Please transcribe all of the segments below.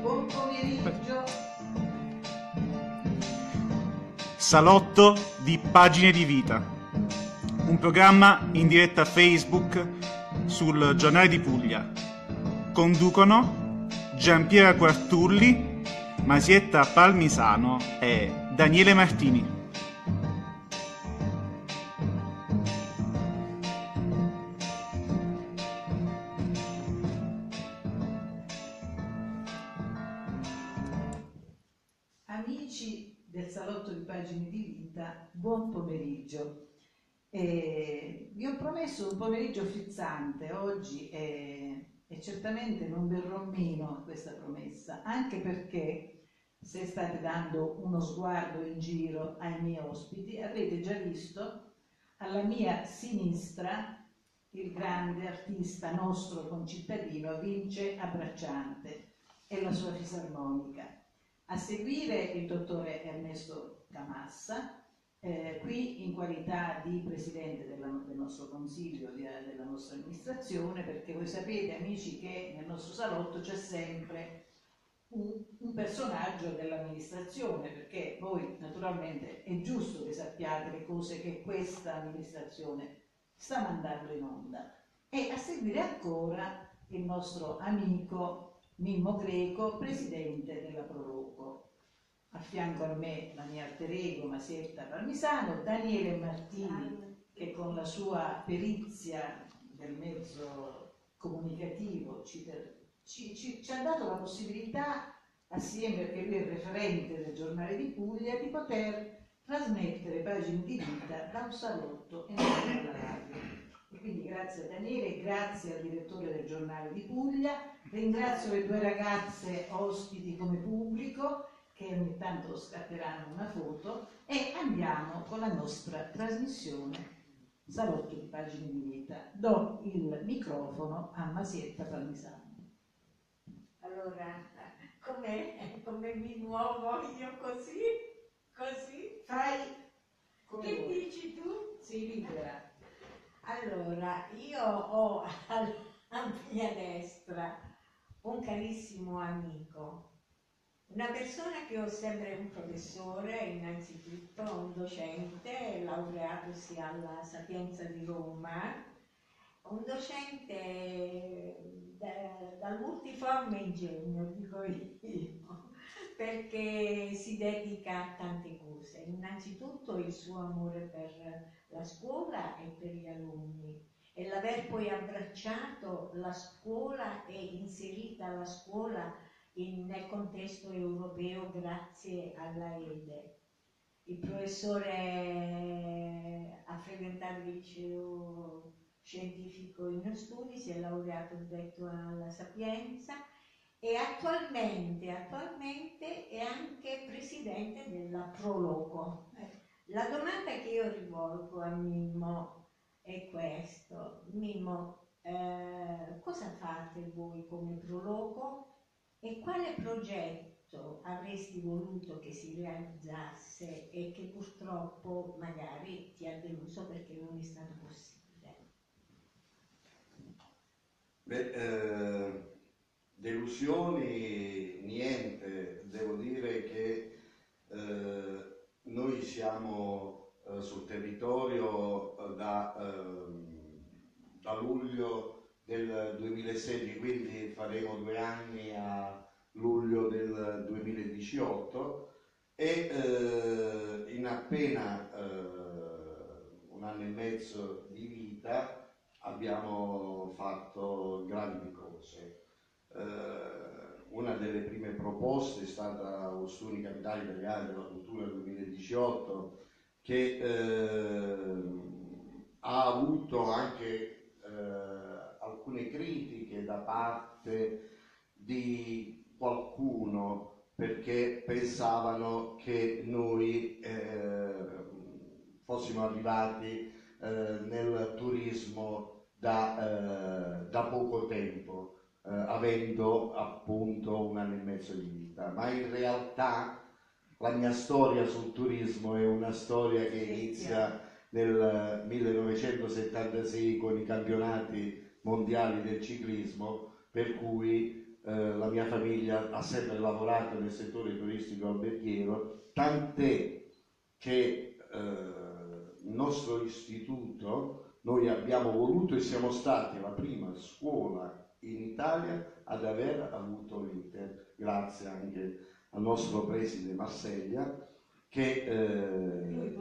Buon pomeriggio. Salotto di Pagine di Vita, un programma in diretta Facebook sul Giornale di Puglia. Conducono Gianpiero Quartulli, Masietta Palmisano e Daniele Martini. Buon pomeriggio. Vi ho promesso un pomeriggio frizzante oggi e certamente non verrò meno a questa promessa, anche perché se state dando uno sguardo in giro ai miei ospiti avrete già visto alla mia sinistra il grande artista nostro concittadino Vince Abbracciante e la sua fisarmonica. A seguire il dottore Ernesto Camassa, qui in qualità di presidente del nostro consiglio, della nostra amministrazione, perché voi sapete, amici, che nel nostro salotto c'è sempre un personaggio dell'amministrazione, perché voi naturalmente è giusto che sappiate le cose che questa amministrazione sta mandando in onda. E a seguire ancora il nostro amico Mimmo Greco, presidente della Proloco. A fianco a me la mia alter ego Masietta Palmisano, Daniele Martini, che con la sua perizia del mezzo comunicativo ci ha dato la possibilità, assieme, perché lui è il referente del Giornale di Puglia, di poter trasmettere Pagine di Vita da un salotto e non dalla radio. E quindi grazie a Daniele, grazie al direttore del Giornale di Puglia, ringrazio le due ragazze ospiti come pubblico, che ogni tanto scatteranno una foto, e andiamo con la nostra trasmissione Salotto di Pagine di Vita. Do il microfono a Masietta Palmisano. Allora, come mi muovo io così? Così? Fai? Come che vuoi. Dici tu? Sei libera. Allora, io ho alla mia destra un carissimo amico, una persona che ho sempre, un professore innanzitutto, un docente, laureatosi alla Sapienza di Roma, un docente dal multiforme ingegno, dico io, perché si dedica a tante cose. Innanzitutto il suo amore per la scuola e per gli alunni, e l'aver poi abbracciato la scuola e inserita la scuola nel contesto europeo grazie alla Ede. Il professore ha frequentato il liceo scientifico in studi, si è laureato detto alla Sapienza e attualmente è anche presidente della Proloco. La domanda che io rivolgo a Mimmo è questa: Mimmo, cosa fate voi come Proloco? E quale progetto avresti voluto che si realizzasse e che purtroppo magari ti ha deluso perché non è stato possibile? Beh, delusioni niente, devo dire che noi siamo sul territorio da luglio del 2016, quindi faremo 2 anni a luglio del 2018 e in appena 1 anno e mezzo di vita abbiamo fatto grandi cose. Una delle prime proposte è stata Ostuni Capitale Italiana della Cultura 2018, che ha avuto anche alcune critiche da parte di qualcuno, perché pensavano che noi fossimo arrivati nel turismo da poco tempo, avendo appunto 1 anno e mezzo di vita, ma in realtà la mia storia sul turismo è una storia che inizia nel 1976 con i campionati mondiali del ciclismo, per cui la mia famiglia ha sempre lavorato nel settore turistico alberghiero, tant'è che il nostro istituto, noi abbiamo voluto e siamo stati la prima scuola in Italia ad aver avuto l'Inter, grazie anche al nostro preside Marsella, che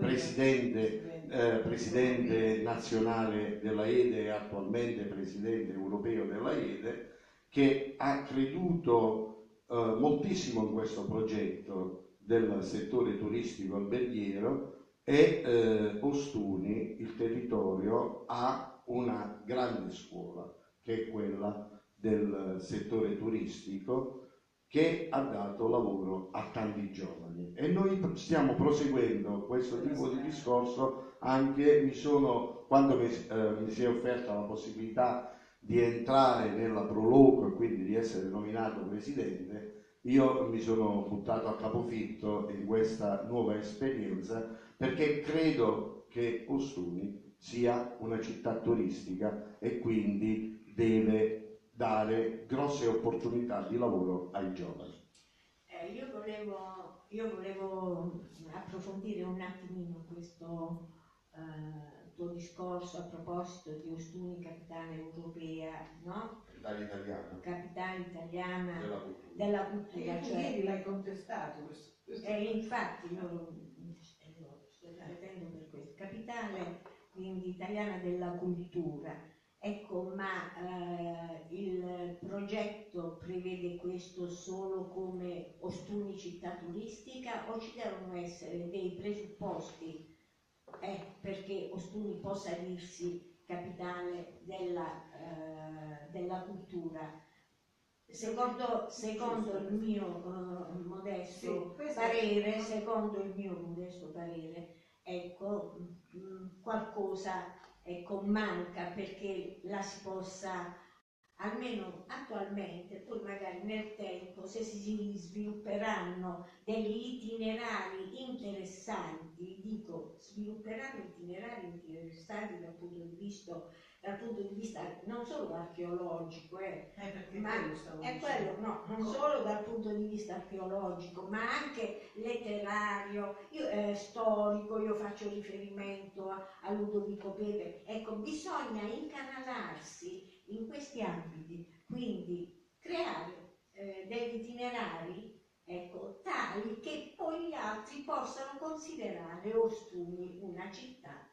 presidente nazionale della Ede e attualmente presidente europeo della Ede, che ha creduto moltissimo in questo progetto del settore turistico alberghiero, e Ostuni, il territorio, ha una grande scuola che è quella del settore turistico, che ha dato lavoro a tanti giovani, e noi stiamo proseguendo questo tipo di discorso. Anche quando mi si è offerta la possibilità di entrare nella Proloco e quindi di essere nominato presidente, io mi sono buttato a capofitto in questa nuova esperienza, perché credo che Ostuni sia una città turistica e quindi deve dare grosse opportunità di lavoro ai giovani. Io volevo approfondire un attimino questo tuo discorso a proposito di Ostuni, capitale europea, no? Capitale italiana della cultura. Cioè, ieri l'hai contestato questo. Infatti lo sto ripetendo per questo. Capitale quindi italiana della cultura. Ecco, ma il progetto prevede questo solo come Ostuni città turistica, o ci devono essere dei presupposti perché Ostuni possa dirsi capitale della cultura? Secondo il mio modesto parere, ecco, qualcosa, ecco, manca perché la si possa, almeno attualmente, poi magari nel tempo, se si svilupperanno degli itinerari interessanti, dal punto di vista non solo archeologico, solo dal punto di vista archeologico, ma anche letterario, storico. Io faccio riferimento a Ludovico Pepe. Ecco, bisogna incanalarsi in questi ambiti, quindi creare degli itinerari, ecco, tali che poi gli altri possano considerare Ostuni una città,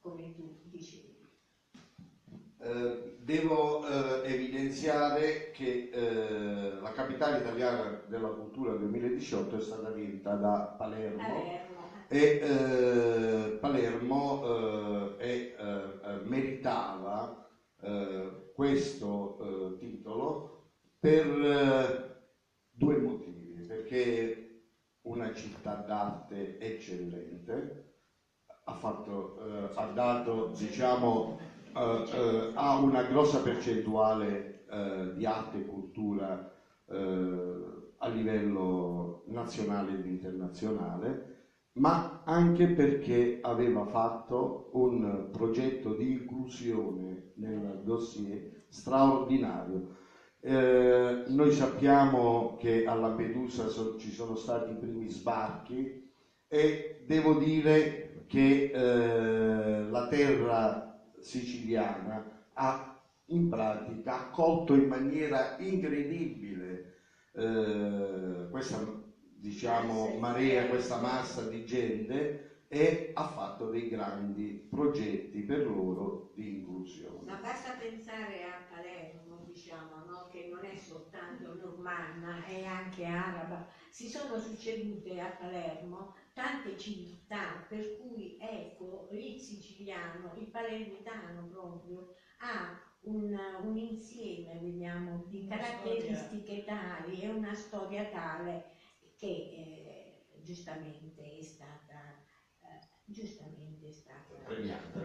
come tu dicevi. Devo evidenziare che la capitale italiana della cultura 2018 è stata vinta da Palermo. E Palermo meritava questo titolo per due motivi: perché una città d'arte eccellente ha una grossa percentuale di arte e cultura a livello nazionale ed internazionale, ma anche perché aveva fatto un progetto di inclusione nel dossier straordinario. Noi sappiamo che a Lampedusa ci sono stati i primi sbarchi, e devo dire che la terra siciliana ha in pratica accolto in maniera incredibile questa, diciamo, marea, questa massa di gente, e ha fatto dei grandi progetti per loro di inclusione. Ma basta pensare a Palermo, diciamo, no? Che non è soltanto normanna, è anche araba. Si sono succedute a Palermo tante civiltà, per cui ecco, il siciliano, il palermitano proprio, ha un insieme, vediamo, di caratteristiche tali e una storia tale che giustamente è stata premiata.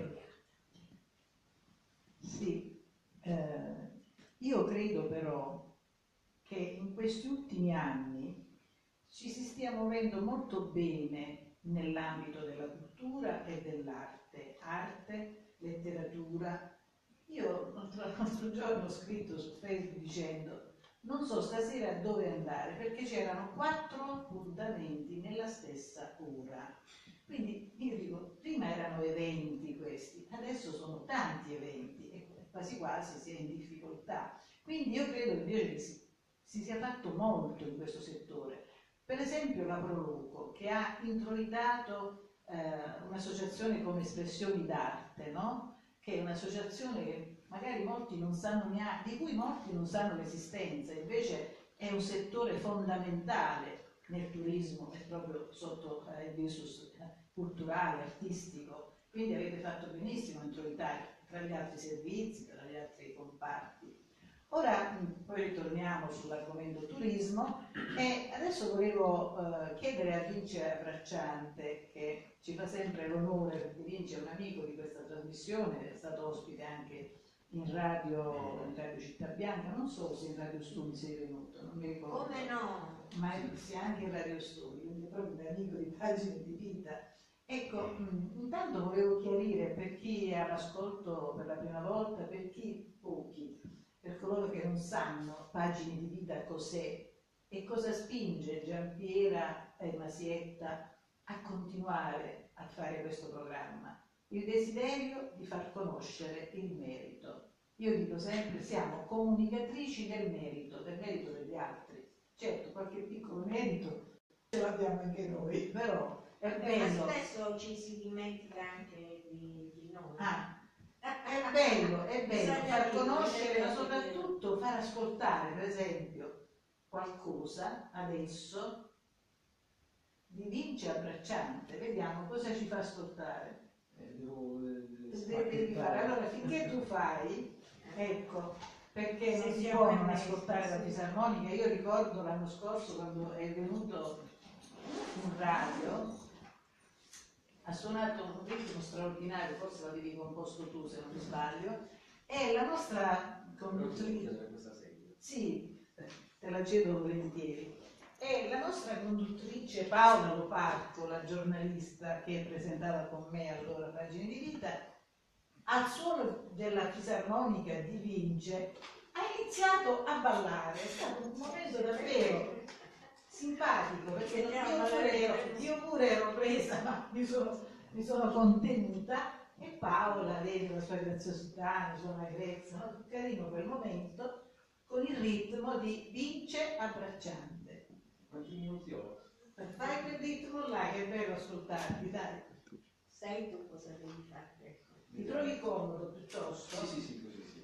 Sì, io credo però che in questi ultimi anni ci si stia muovendo molto bene nell'ambito della cultura cultura e dell'arte, arte, letteratura. Io l'altro giorno ho scritto su Facebook dicendo: non so stasera dove andare, perché c'erano 4 appuntamenti nella stessa ora. Quindi io dico, prima erano eventi questi, adesso sono tanti eventi e quasi quasi si è in difficoltà. Quindi io credo invece che si sia fatto molto in questo settore. Per esempio la Proloco, che ha introitato un'associazione come Espressioni d'Arte, no? Che è un'associazione che magari molti non sanno neanche, di cui molti non sanno l'esistenza, invece è un settore fondamentale nel turismo, è proprio sotto il virus culturale, artistico. Quindi avete fatto benissimo a introitare tra gli altri servizi, tra gli altri comparti. Ora poi torniamo sull'argomento turismo e adesso volevo chiedere a Vince Abbracciante, che ci fa sempre l'onore, perché Vince è un amico di questa trasmissione, è stato ospite anche in radio Città Bianca, non so se in Radio Studi sei venuto, non mi ricordo. Come no? Ma sia anche in Radio Studi, quindi è proprio un amico di pagine di vita. Ecco, intanto volevo chiarire per chi ha l'ascolto per la prima volta, per chi pochi, per coloro che non sanno pagine di vita cos'è e cosa spinge Gianpiera e Masietta a continuare a fare questo programma. Il desiderio di far conoscere il merito. Io dico sempre, siamo comunicatrici del merito degli altri. Certo, qualche piccolo merito ce l'abbiamo anche noi, però è bello. Ma spesso ci si dimentica anche di noi. Ah, è bello far conoscere, ma soprattutto far ascoltare, per esempio, qualcosa adesso di Vince Abbracciante. Vediamo cosa ci fa ascoltare. Devi fare. Allora finché tu fai, ecco, perché non si può non ascoltare la fisarmonica. Io ricordo l'anno scorso quando è venuto un radio, ha suonato un ritmo straordinario, forse lo devi composto tu se non mi sbaglio, e la nostra conduttrice, sì, te la cedo volentieri, e la nostra conduttrice Paola Lopacco, la giornalista che presentava con me allora Pagine di Vita, al suono della fisarmonica di Vince ha iniziato a ballare. È stato un momento davvero simpatico, perché io pure ero presa, ma mi sono contenuta, e Paola aveva la sua graziosità, la sua magrezza, carino quel momento, con il ritmo di Vince Abbracciante. Quanti minuti ho? Fai quel ritmo là, che è bello ascoltarti, dai. Sai tu cosa devi fare? Ti trovi comodo piuttosto? Sì, sì, sì, così sì.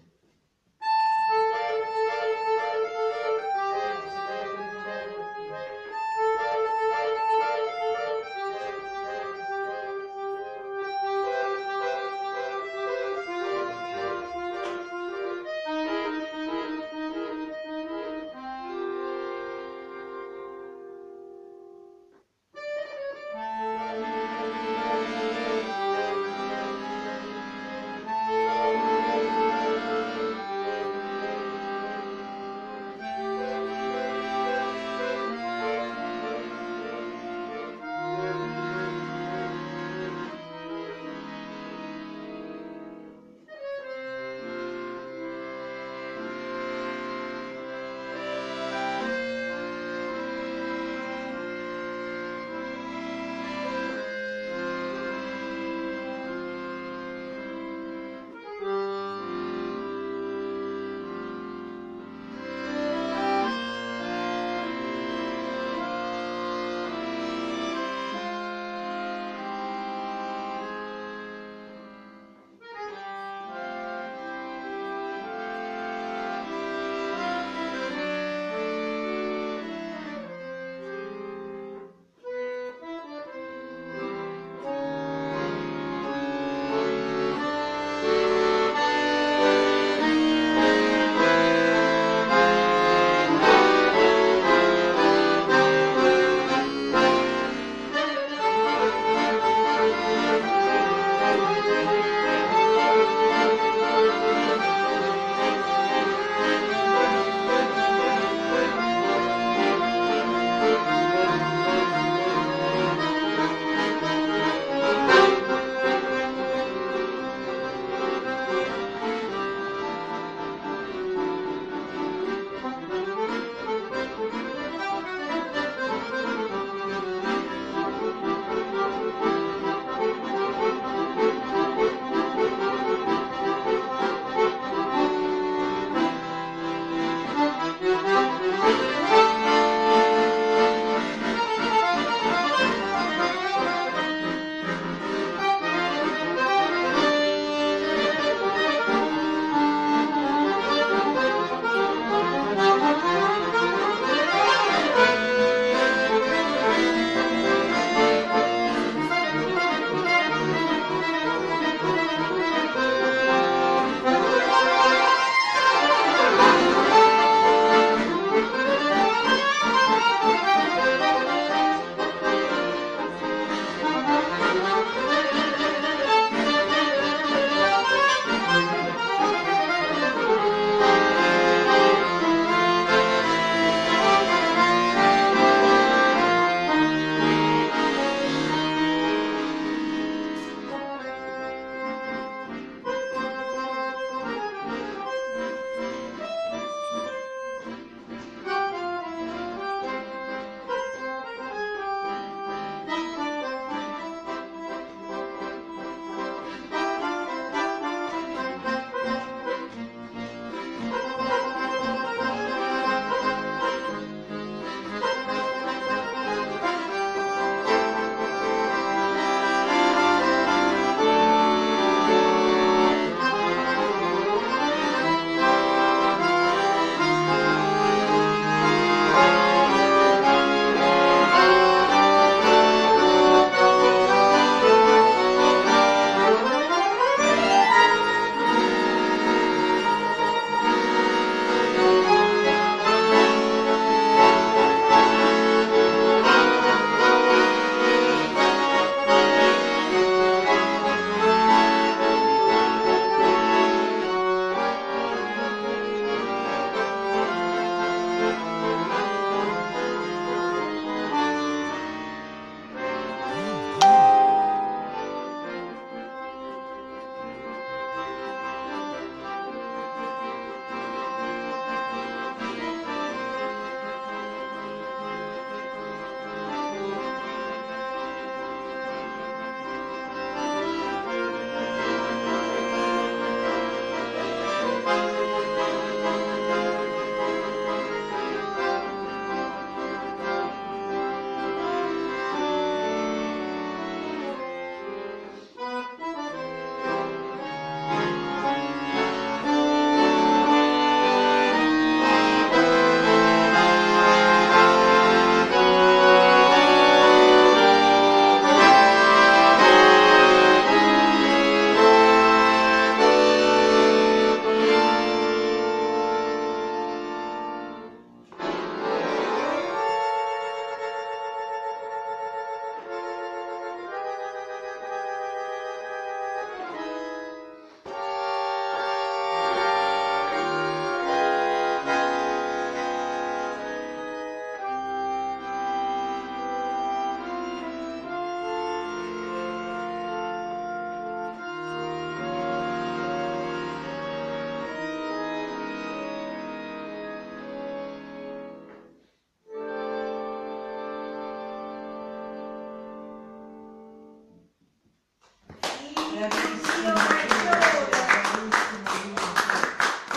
bravissima, bravissima.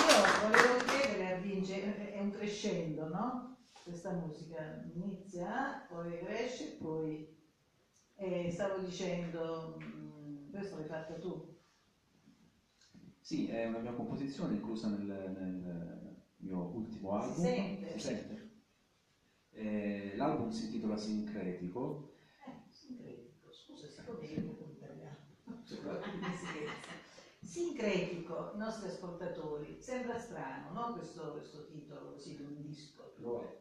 Io volevo chiedere a Vince, è un crescendo, no? Questa musica inizia, poi cresce, poi stavo dicendo, questo l'hai fatto tu? Sì, è una mia composizione inclusa nel mio ultimo album. Si sente? Si sente. L'album si intitola Sincretico. Sincretico, scusa se lo vedo con italiano. Sincretico, i nostri ascoltatori, sembra strano, no? Questo titolo così di un disco. Lo è.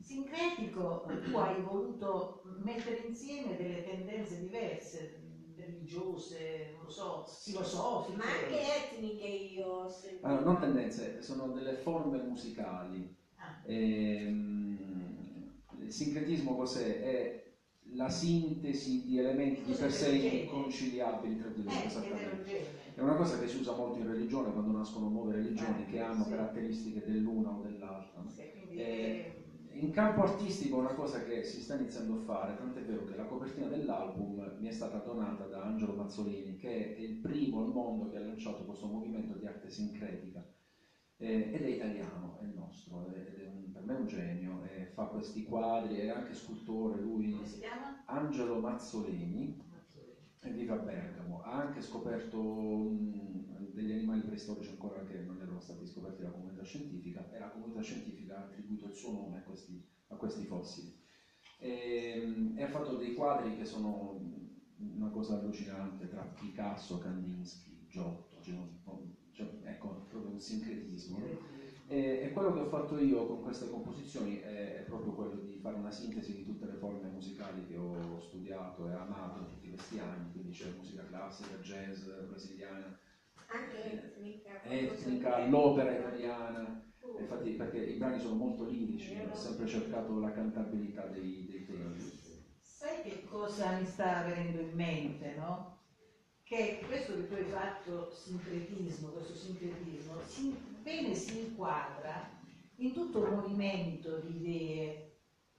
Sincretico, tu hai voluto mettere insieme delle tendenze diverse, religiose, non lo so, filosofiche. Ma anche etniche io. Allora, non tendenze, sono delle forme musicali. Ah. Il sincretismo cos'è? È la sintesi di elementi di per sé inconciliabili tra di loro, esattamente. È una cosa che si usa molto in religione quando nascono nuove religioni che hanno caratteristiche dell'una o dell'altra. No? In campo artistico è una cosa che si sta iniziando a fare, tant'è vero che la copertina dell'album mi è stata donata da Angelo Mazzolini, che è il primo al mondo che ha lanciato questo movimento di arte sincretica. Ed è italiano, è il nostro, per me è un genio, fa questi quadri, è anche scultore lui. Come si chiama? Angelo Mazzolini, e vive a Bergamo. Ha anche scoperto degli animali preistorici ancora che non erano stati scoperti dalla comunità scientifica, e la comunità scientifica ha attribuito il suo nome a questi fossili, e ha fatto dei quadri che sono una cosa allucinante, tra Picasso, Kandinsky, Giotto, ecco, proprio un sincretismo. E quello che ho fatto io con queste composizioni è proprio quello di fare una sintesi di tutte le forme musicali che ho studiato e amato in tutti questi anni, quindi c'è musica classica, jazz, brasiliana, anche etnica, l'opera italiana, infatti perché i brani sono molto lirici, ho sempre cercato la cantabilità dei temi. Sai che cosa mi sta venendo in mente, no? Che questo che tu hai fatto, sincretismo, questo sincretismo, bene si inquadra in tutto un movimento di idee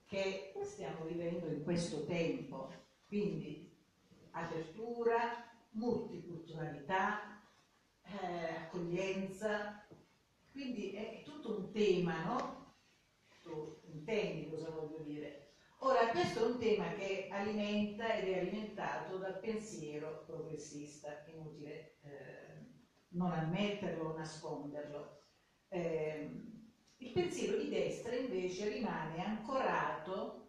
che stiamo vivendo in questo tempo, quindi apertura, multiculturalità, accoglienza, quindi è tutto un tema, no? Tu intendi cosa voglio dire? Ora, questo è un tema che alimenta ed è alimentato dal pensiero progressista, inutile non ammetterlo o nasconderlo. Il pensiero di destra invece rimane ancorato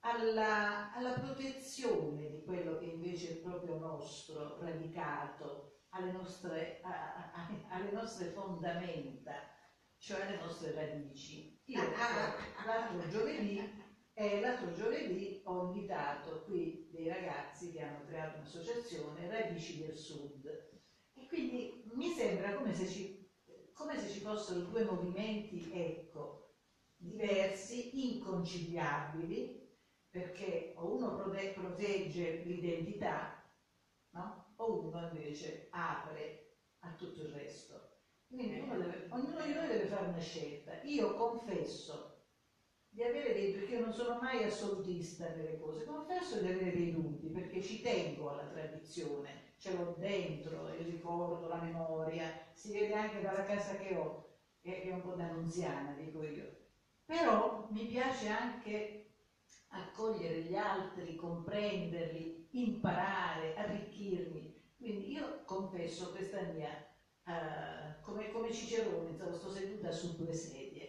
alla protezione di quello che invece è proprio nostro, radicato, alle nostre fondamenta, cioè alle nostre radici. Io l'altro giovedì ho invitato qui dei ragazzi che hanno creato un'associazione, Radici del Sud, e quindi mi sembra come se ci fossero due movimenti, ecco, diversi, inconciliabili, perché o uno protegge l'identità, no? O uno invece apre a tutto il resto. Quindi ognuno di noi deve fare una scelta. Io confesso di avere dei dubbi, perché io non sono mai assolutista nelle cose, confesso di avere dei dubbi perché ci tengo alla tradizione, ce l'ho dentro, il ricordo, la memoria, si vede anche dalla casa che ho, che è un po' d'annunziana, dico io, però mi piace anche accogliere gli altri, comprenderli, imparare, arricchirmi, quindi io confesso questa mia, come Cicerone, sto seduta su due sedie.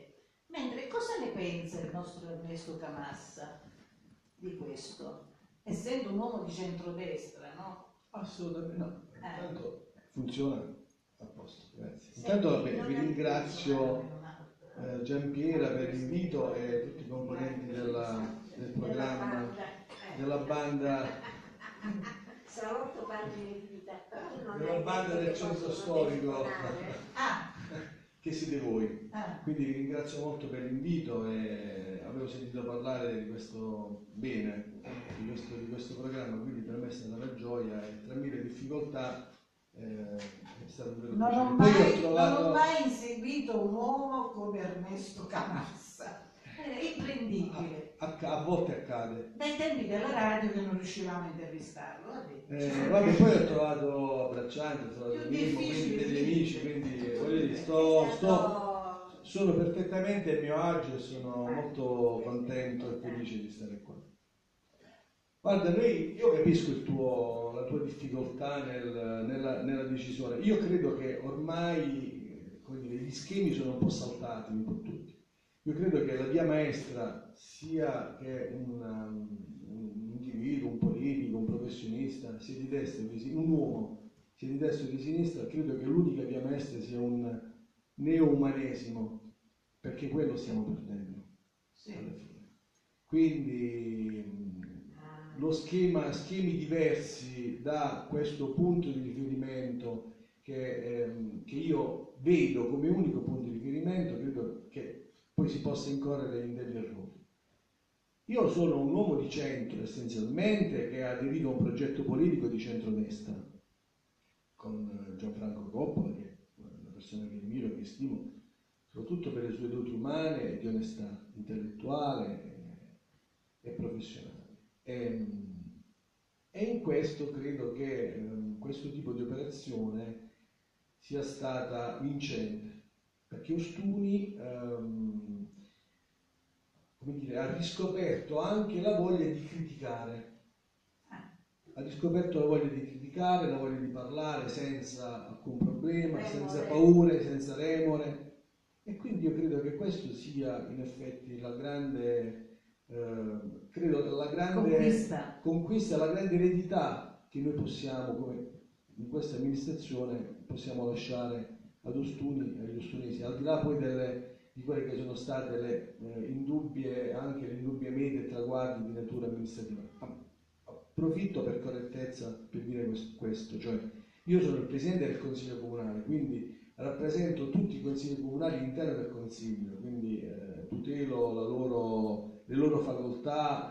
Mentre cosa ne pensa il nostro Ernesto Camassa di questo? Essendo un uomo di centrodestra, no? Assolutamente no, intanto funziona a posto, grazie. Intanto vi ringrazio Gianpiero per l'invito e tutti i componenti del programma, della banda, del centro storico. Che siete voi, quindi vi ringrazio molto per l'invito, e avevo sentito parlare di questo bene, di questo programma, quindi per me è stata una gioia, e tra mille difficoltà è stato un vero piacere. Non ho mai inseguito un uomo come Ernesto Camassa, era imprendibile. A volte accade. Dai tempi della radio che non riuscivamo a intervistarlo. Vabbè, poi ho trovato Abbracciante, ho trovato Mimmo, quindi degli amici, quindi voglio dire, sono perfettamente a mio agio e sono molto contento e felice di stare qua. Guarda, io capisco la tua difficoltà nella decisione. Io credo che ormai, come dire, gli schemi sono un po' saltati, un po' tutti. Io credo che la via maestra, sia che un individuo, un politico, un professionista, sia di destra, un uomo, sia di destra o di sinistra, credo che l'unica via maestra sia un neo-umanesimo, perché quello stiamo perdendo. Sì. Alla fine. Quindi schemi diversi da questo punto di riferimento che io vedo come unico punto di riferimento, credo che poi si possa incorrere in degli errori. Io sono un uomo di centro essenzialmente, che ha aderito a un progetto politico di centrodestra con Gianfranco Coppola, che è una persona che ammiro e che stimo soprattutto per le sue doti umane, di onestà intellettuale e professionale. E in questo credo che questo tipo di operazione sia stata vincente, perché Ostuni ha riscoperto anche la voglia di criticare, la voglia di parlare senza alcun problema, senza paure, senza remore, e quindi io credo che questo sia in effetti la grande conquista, la grande eredità che noi possiamo, come in questa amministrazione, possiamo lasciare ad Ostuni e agli ostunesi, al di là poi di quelle che sono state le indubbie mete e traguardi di natura amministrativa. Approfitto per correttezza per dire questo, cioè io sono il presidente del Consiglio Comunale, quindi rappresento tutti i consigli comunali all'interno del Consiglio, quindi tutelo le loro facoltà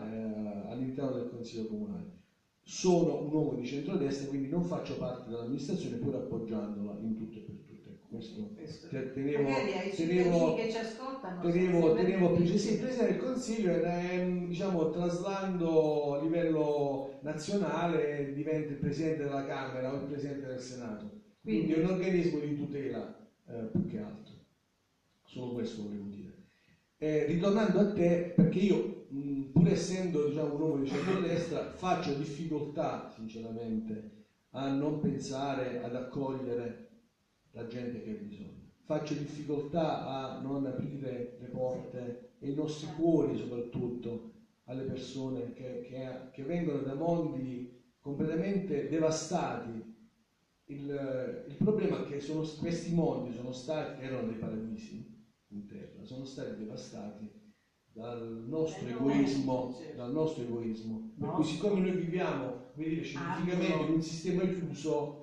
all'interno del Consiglio Comunale. Sono un uomo di centrodestra, quindi non faccio parte dell'amministrazione pur appoggiandola in tutto e per tutto. Ecco, questo tenevo precisamente. Il Presidente del Consiglio traslando a livello nazionale, diventa il Presidente della Camera o il Presidente del Senato. Quindi è un organismo di tutela più che altro. Solo questo volevo dire. Ritornando a te, perché io pur essendo un uomo di centrodestra faccio difficoltà sinceramente a non pensare ad accogliere la gente che ha bisogno, faccio difficoltà a non aprire le porte e i nostri cuori soprattutto alle persone che vengono da mondi completamente devastati. Il problema è che questi mondi erano dei paradisi in terra, sono stati devastati dal nostro egoismo. Per cui, siccome noi viviamo scientificamente in un sistema chiuso,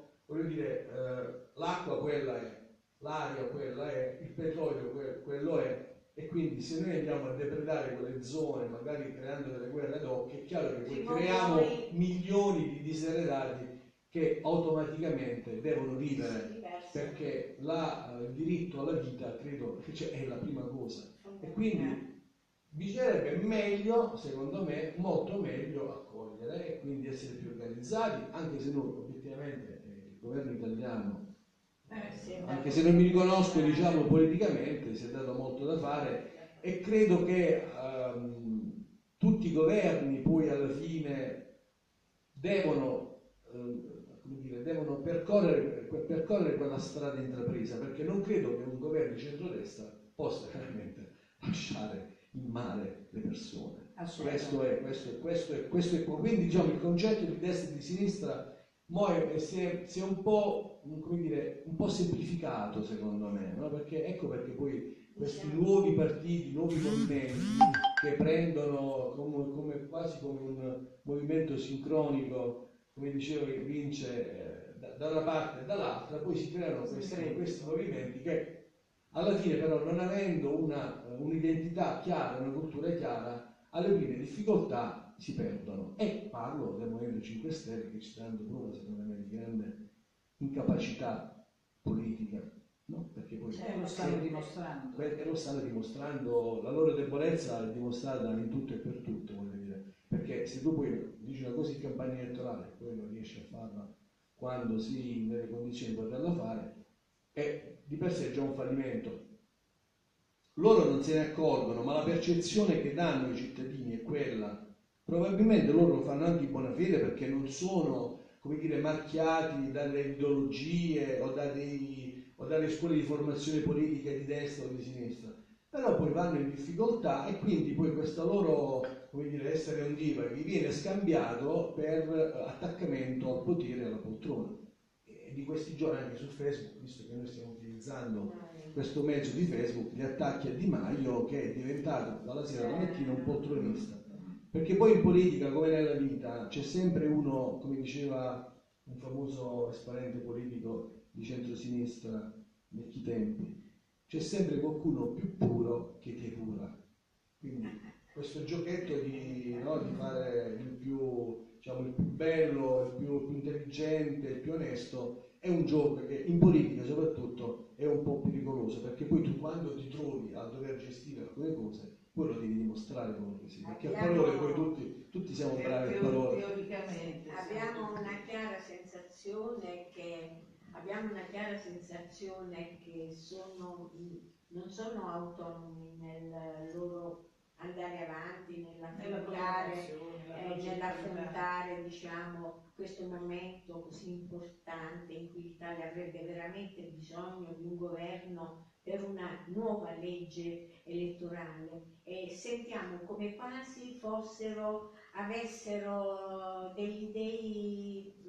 l'acqua quella è, l'aria quella è, il petrolio quello è, e quindi se noi andiamo a depredare quelle zone, magari creando delle guerre ad hoc, è chiaro che creiamo milioni di diseredati che automaticamente devono vivere, perché il diritto alla vita credo che è la prima cosa, e quindi bisognerebbe meglio, secondo me, molto meglio accogliere e quindi essere più organizzati, anche se noi obiettivamente il governo italiano, anche se non mi riconosco politicamente, si è dato molto da fare, e credo che tutti i governi poi alla fine devono percorrere quella strada intrapresa, perché non credo che un governo di centrodestra possa veramente lasciare in mare le persone. Questo è. Quindi il concetto di destra e di sinistra si è un po' semplificato, secondo me, no? Perché poi questi nuovi partiti, nuovi movimenti che prendono quasi come un movimento sincronico, come dicevo, che vince da una parte e dall'altra, poi si creano questi movimenti che alla fine però, non avendo un'identità chiara, una cultura chiara, alle prime difficoltà si perdono. E parlo del Movimento 5 Stelle, che ci sta dando prova, secondo me, di grande incapacità politica No? Perché poi lo stanno dimostrando. Lo stanno dimostrando, la loro debolezza è dimostrata in tutto e per tutto, voglio dire. Perché se tu poi dici una cosa in campagna elettorale, poi non riesci a farla quando sei nelle condizioni di poterla fare, è di per sé già un fallimento. Loro non se ne accorgono, ma la percezione che danno i cittadini è quella. Probabilmente loro lo fanno anche in buona fede perché non sono, come dire, marchiati dalle ideologie o dalle scuole di formazione politica di destra o di sinistra, però poi vanno in difficoltà e quindi poi questa loro, come dire, essere un diva vi viene scambiato per attaccamento al potere e alla poltrona. E di questi giorni anche su Facebook, visto che noi stiamo utilizzando questo mezzo di Facebook, gli attacchi a Di Maio, che è diventato dalla sera alla mattina un poltronista, perché poi in politica come nella vita c'è sempre uno, come diceva un famoso esponente politico di centrosinistra vecchi tempi, c'è sempre qualcuno più puro che ti epura. Quindi questo giochetto di fare il più, diciamo, il più bello, il più intelligente, il più onesto, è un gioco che in politica soprattutto è un po' pericoloso, perché poi tu quando ti trovi a dover gestire alcune cose, poi lo devi dimostrare come così, perché a parole poi tutti siamo bravi a parole. Teoricamente abbiamo una chiara sensazione che non sono autonomi nel loro andare avanti, nell'affrontare diciamo, questo momento così importante in cui l'Italia avrebbe veramente bisogno di un governo per una nuova legge elettorale, e sentiamo come quasi avessero degli dei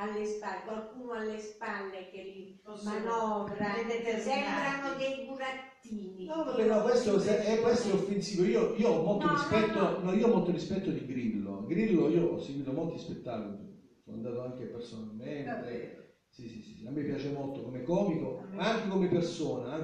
alle spalle, qualcuno alle spalle che li manovra, sembrano dei burattini. No, vabbè, no, questo è offensivo. Io ho molto rispetto di Grillo. Grillo, io ho seguito molti spettacoli, sono andato anche personalmente. Sì, a me piace molto come comico, ma anche come persona,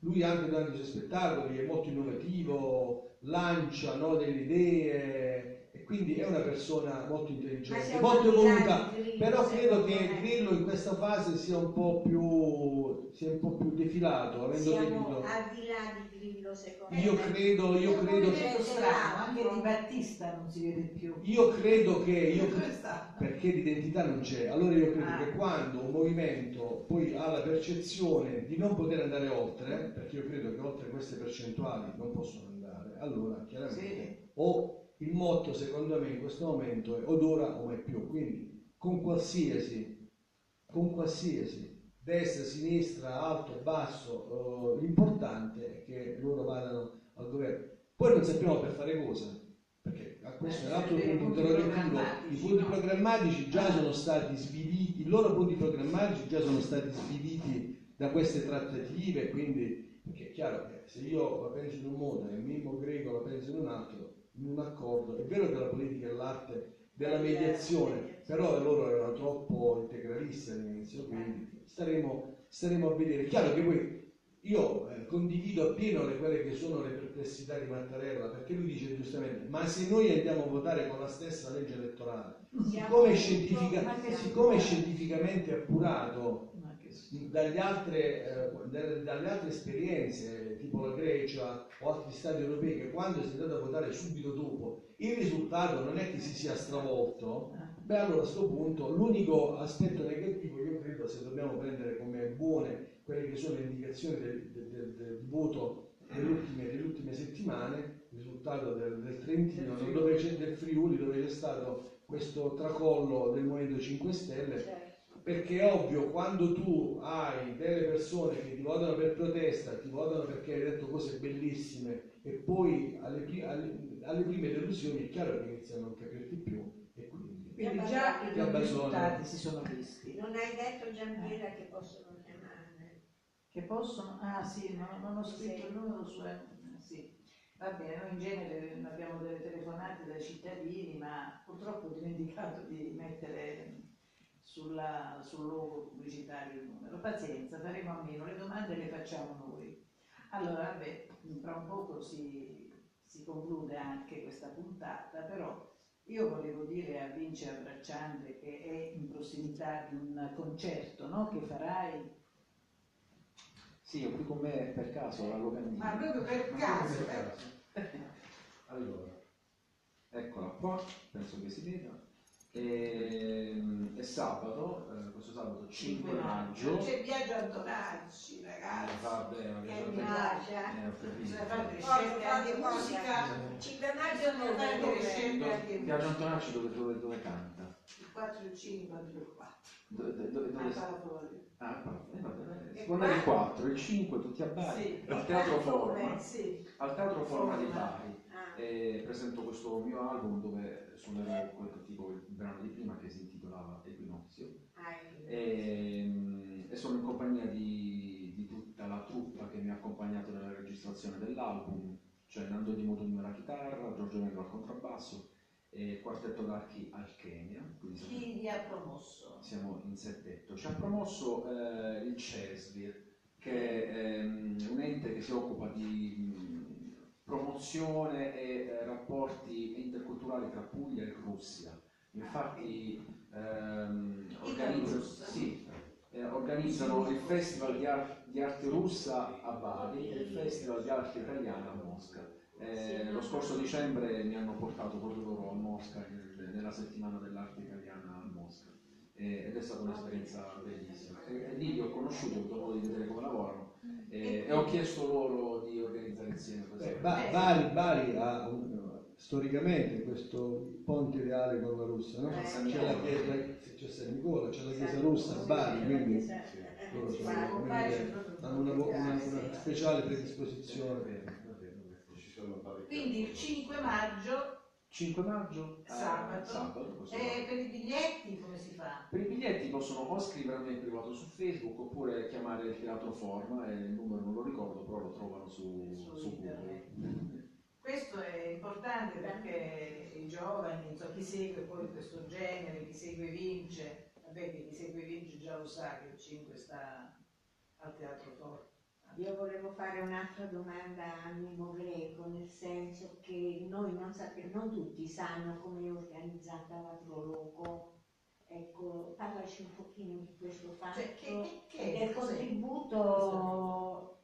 Lui anche dà i suoi spettacoli, è molto innovativo, lancia, no, delle idee, e quindi è una persona molto intelligente, molto evoluta, però credo che Grillo in questa fase sia un po' più defilato, avendo detto. Al di là di Grillo, secondo me. Io credo anche di Battista non si vede più. Perché l'identità non c'è. Allora io credo che quando un movimento poi ha la percezione di non poter andare oltre, perché io credo che oltre queste percentuali non possono andare, allora chiaramente il motto secondo me in questo momento è odora o mai più. Quindi con qualsiasi destra, sinistra, alto, basso, l'importante è che loro vadano al governo. Poi non sappiamo per fare cosa, perché a questo è un altro punto interrogativo. I punti programmatici già sono stati sviliti, i loro punti programmatici già sono stati sviliti da queste trattative, quindi perché è chiaro che se io la penso in un modo e Mimmo Greco la penso in un altro, in un accordo, è vero che la politica è l'arte della mediazione, però loro erano troppo integralisti all'inizio, quindi staremo a vedere. È chiaro che poi io condivido appieno quelle che sono le perplessità di Mattarella, perché lui dice giustamente, ma se noi andiamo a votare con la stessa legge elettorale, siccome è scientificamente appurato dalle altre esperienze, tipo la Grecia o altri stati europei, che quando si è andato a votare subito dopo il risultato non è che si sia stravolto, beh, allora a questo punto l'unico aspetto negativo, io credo, se dobbiamo prendere come buone quelle che sono le indicazioni del voto delle ultime settimane, il risultato del Trentino, del Friuli, dove c'è stato questo tracollo del Movimento 5 Stelle, perché è ovvio, quando tu hai delle persone che ti votano per protesta, ti votano perché hai detto cose bellissime e poi alle prime delusioni, è chiaro che iniziano a non capirti più, e quindi già i risultati si sono visti. Non hai detto, Gianpiero, che possono chiamare? Che possono? Ah sì, non ho scritto il numero su... Sì. Va bene, noi in genere abbiamo delle telefonate dai cittadini, ma purtroppo ho dimenticato di mettere sul logo pubblicitario il numero. Pazienza, faremo a meno, le domande le facciamo noi. Allora, vabbè, tra un poco si conclude anche questa puntata, però io volevo dire a Vince Abbracciante, che è in prossimità di un concerto, no? Che farai Sì, ho qui con me per caso la locandina. Ma proprio per caso? Allora, eccola qua, penso che si veda. È sabato, questo sabato 5 maggio. C'è Biagio Antonacci, ragazzi. Musica 5 maggio non è crescente. Biagio Antonacci dove canta? Il 4 e 5, il 4. Dove secondo me il 4, il 5 tutti a Bari, sì, al Teatro Forma, sì. Al Teatro Forma di Bari. E presento questo mio album dove suonerò quel tipo il brano di prima che si intitolava Equinozio, e sono in compagnia di tutta la truppa che mi ha accompagnato nella registrazione dell'album, cioè Nando Di Modugno alla chitarra, Giorgio Negro al contrabbasso e Quartetto d'Archi al Kenya. Chi li ha promosso? Siamo in settetto. Ci ha promosso il CESVIR, che è un ente che si occupa di promozione e rapporti interculturali tra Puglia e Russia. Infatti organizzano il Festival di Arte Russa a Bari e il Festival di Arte Italiana a Mosca. Lo scorso dicembre mi hanno portato proprio loro a Mosca, nella settimana dell'arte italiana a Mosca, ed è stata un'esperienza bellissima. E lì li ho conosciuti, ho avuto modo di vedere come lavorano e ho chiesto loro di organizzare insieme questo. Bari ha storicamente questo ponte ideale con la Russia, no? C'è la chiesa, c'è San Nicola, c'è la chiesa russa a Bari, quindi loro hanno una speciale predisposizione Quindi il 5 maggio sabato. E per i biglietti come si fa? Per i biglietti possono o scrivermi in privato su Facebook oppure chiamare il Teatro Forma, e il numero non lo ricordo, però lo trovano su Google. Questo è importante perché i giovani, chi segue poi questo genere, chi segue Vince, già lo sa che il 5 sta al Teatro Forma. Io volevo fare un'altra domanda a Mimmo Greco, nel senso che noi non tutti sanno come è organizzata la Pro Loco. Ecco, parlaci un pochino di questo fatto, cioè, del contributo.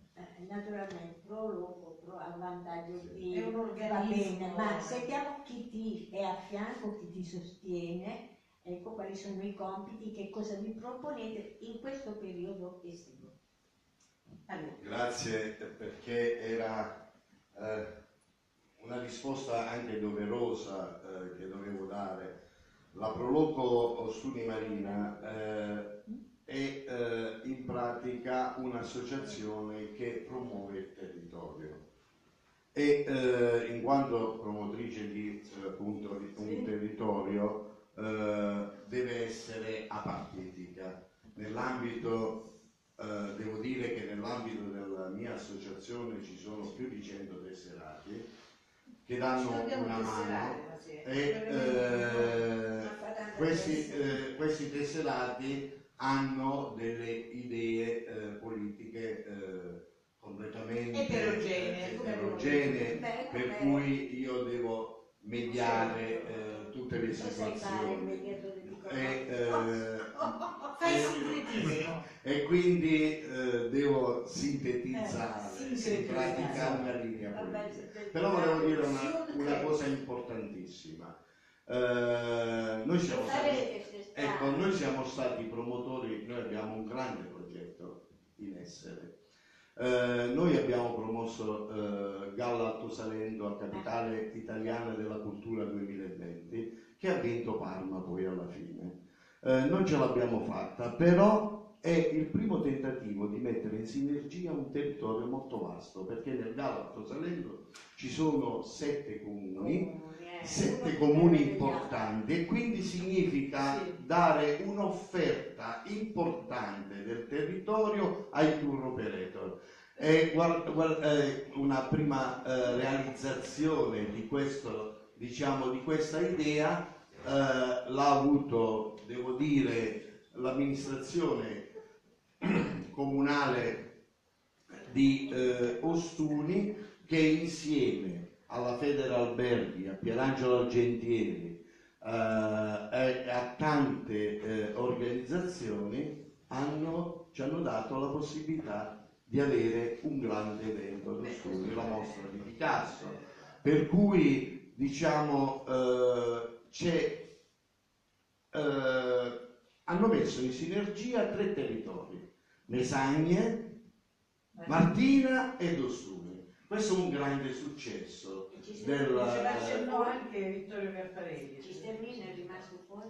Naturalmente Pro Loco a vantaggio di... va bene, ma sentiamo chi ti è a fianco, chi ti sostiene, ecco quali sono i compiti, che cosa vi proponete in questo periodo estivo. Grazie, perché era una risposta anche doverosa che dovevo dare. La Pro Loco Studi Marina è in pratica un'associazione che promuove il territorio e in quanto promotrice di un territorio deve essere apartitica. Devo dire che nell'ambito della mia associazione ci sono più di 100 tesserati che danno una mano, questi tesserati hanno delle idee politiche completamente eterogenee, per cui io devo mediare tutte le situazioni. E quindi devo sintetizzare in pratica una linea politica. Però volevo dire una cosa importantissima. Noi siamo stati promotori, noi abbiamo un grande progetto in essere. Noi abbiamo promosso Galla Alto Salento a Capitale Italiana della Cultura 2020, che ha vinto Parma poi alla fine. Non ce l'abbiamo fatta, però è il primo tentativo di mettere in sinergia un territorio molto vasto, perché nel Galla Alto Salento ci sono 7 comuni importanti, e quindi significa dare un'offerta importante del territorio ai tour operator. È una prima realizzazione di questo, di questa idea, l'ha avuto, devo dire, l'amministrazione comunale di Ostuni, che insieme alla Federalberghi, a Pierangelo Argentieri, e a tante organizzazioni ci hanno dato la possibilità di avere un grande evento, la mostra di Picasso, per cui diciamo hanno messo in sinergia tre territori, Mesagne, Martina ed Ostuni. Questo è un grande successo. Ci lasciano anche Vittorio Caffarelli. Cisternino è rimasto fuori.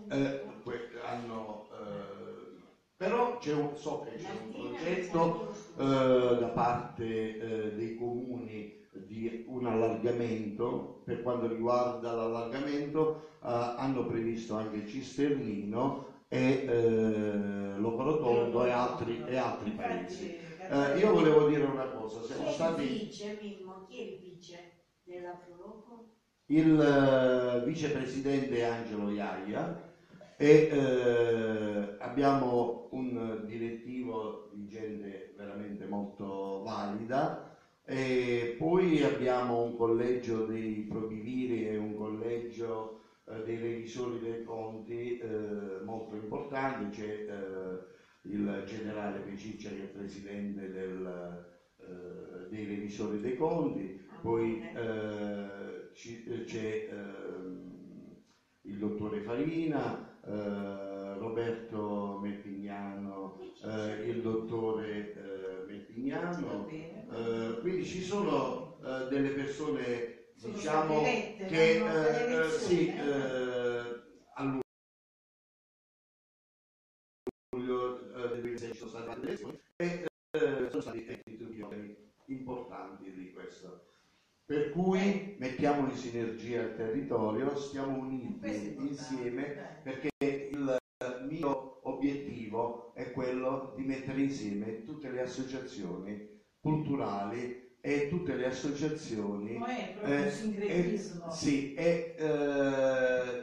Però so che c'è un progetto da parte dei comuni di un allargamento. Per quanto riguarda l'allargamento hanno previsto anche Cisternino e Locorotondo e altri paesi. Io volevo dire una cosa, siamo stati... Chi è il vice della Proloco? Il vicepresidente Angelo Iaia e abbiamo un direttivo di gente veramente molto valida e poi abbiamo un collegio dei probiviri e un collegio dei revisori dei conti molto importanti, il generale Peciccia che è il presidente dei revisori dei conti, poi c'è il dottore Farina, Roberto Mettignano, il dottore Mettignano, quindi ci sono delle persone, diciamo, che sì, e sono stati istituzioni importanti di questo, per cui mettiamo in sinergia il territorio, stiamo uniti insieme, perché il mio obiettivo è quello di mettere insieme tutte le associazioni culturali e tutte le associazioni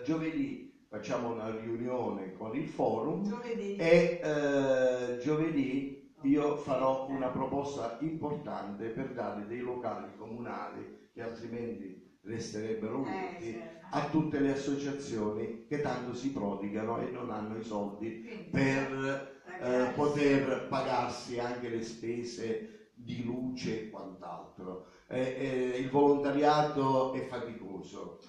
giovedì facciamo una riunione con il forum giovedì. E giovedì io farò una proposta importante per dare dei locali comunali che altrimenti resterebbero vuoti a tutte le associazioni che tanto si prodigano e non hanno i soldi per poter pagarsi anche le spese di luce e quant'altro. Il volontariato è faticoso,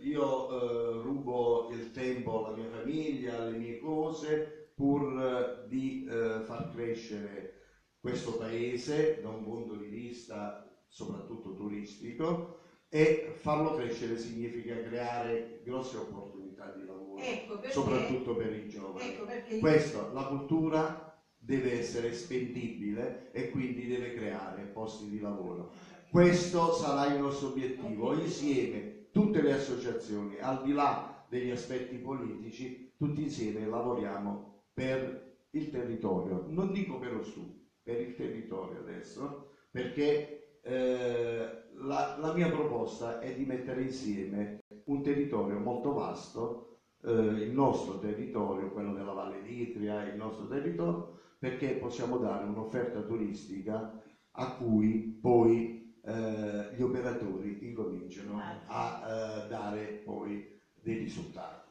io rubo il tempo alla mia famiglia, alle mie cose, pur di far crescere questo paese da un punto di vista soprattutto turistico, e farlo crescere significa creare grosse opportunità di lavoro, soprattutto per i giovani. Questo, la cultura deve essere spendibile e quindi deve creare posti di lavoro. Questo sarà il nostro obiettivo, insieme tutte le associazioni, al di là degli aspetti politici, tutti insieme lavoriamo per il territorio, non dico per lo Sud, per il territorio adesso, perché la mia proposta è di mettere insieme un territorio molto vasto, il nostro territorio, quello della Valle d'Itria, il nostro territorio, perché possiamo dare un'offerta turistica a cui poi gli operatori incominciano a dare poi dei risultati.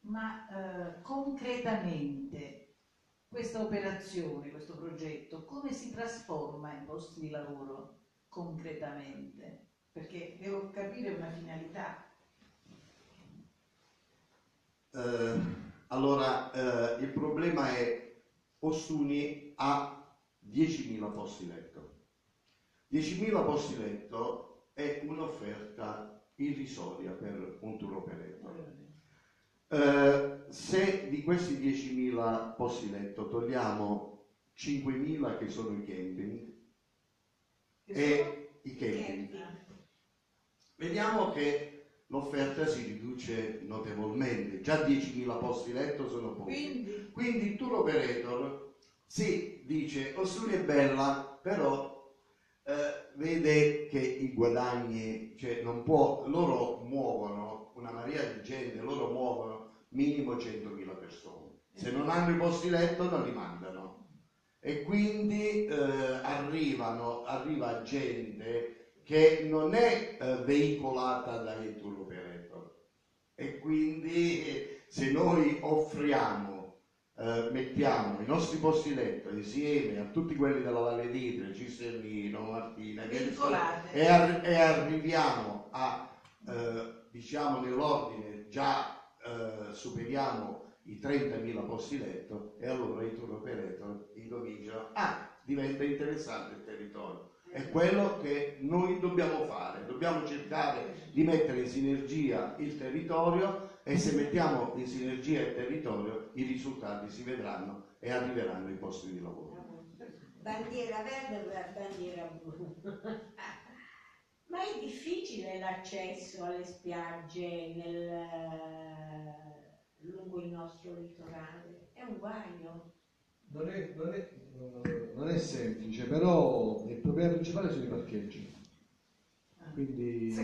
Ma concretamente questa operazione, questo progetto, come si trasforma in posti di lavoro concretamente? Perché devo capire una finalità. Allora, il problema è Ostuni ha 10.000 posti letto. 10.000 posti letto è un'offerta irrisoria per un tour operator. Se di questi 10.000 posti letto togliamo 5.000 che sono i camping vediamo che l'offerta si riduce notevolmente, già 10.000 posti letto sono pochi. Quindi il tour operator si dice: Ostuni è bella, però vede che i guadagni, loro muovono una marea di gente, loro muovono minimo 100.000 persone. Se non hanno i posti letto non li mandano. E quindi arriva gente che non è veicolata dai tour operator, e quindi se noi offriamo mettiamo i nostri posti letto insieme a tutti quelli della Valle d'Itria, Cisternino, Martina, e arriviamo a, diciamo, nell'ordine già superiamo i 30.000 posti letto, e allora il turno operator incomincia, diventa interessante il territorio. È quello che noi dobbiamo fare, dobbiamo cercare di mettere in sinergia il territorio, e se mettiamo in sinergia il territorio i risultati si vedranno e arriveranno i posti di lavoro. Bandiera verde, bandiera blu. Ma è difficile l'accesso alle spiagge lungo il nostro litorale, è un guaio. Non è semplice, però il problema principale sono i parcheggi, quindi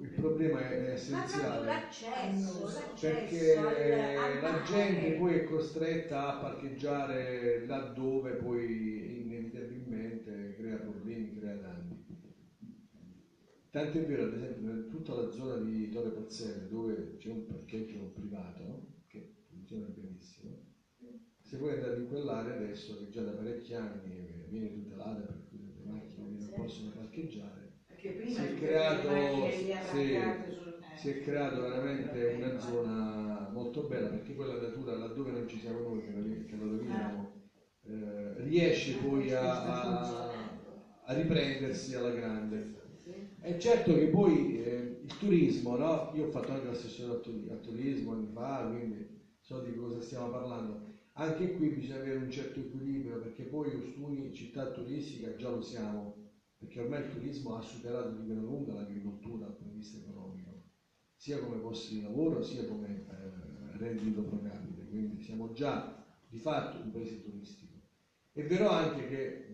il problema è essenziale, perché la gente poi è costretta a parcheggiare laddove poi inevitabilmente crea problemi, crea danni. Tant'è vero, ad esempio, in tutta la zona di Torre Pozzelle, dove c'è un parcheggio privato che funziona benissimo. Se voi andate in quell'area adesso, che già da parecchi anni viene tutelata, per cui le macchine non possono parcheggiare, si è creato veramente una zona molto bella, perché quella natura, laddove non ci siamo noi che la roviniamo, riesce poi a riprendersi alla grande. È certo che poi il turismo, no? Io ho fatto anche l'assessore al turismo anni fa, quindi so di cosa stiamo parlando. Anche qui bisogna avere un certo equilibrio, perché poi ogni città turistica già lo siamo, perché ormai il turismo ha superato di gran lunga l'agricoltura dal punto di vista economico, sia come posti di lavoro sia come reddito pro capite, quindi siamo già di fatto un paese turistico. È vero anche che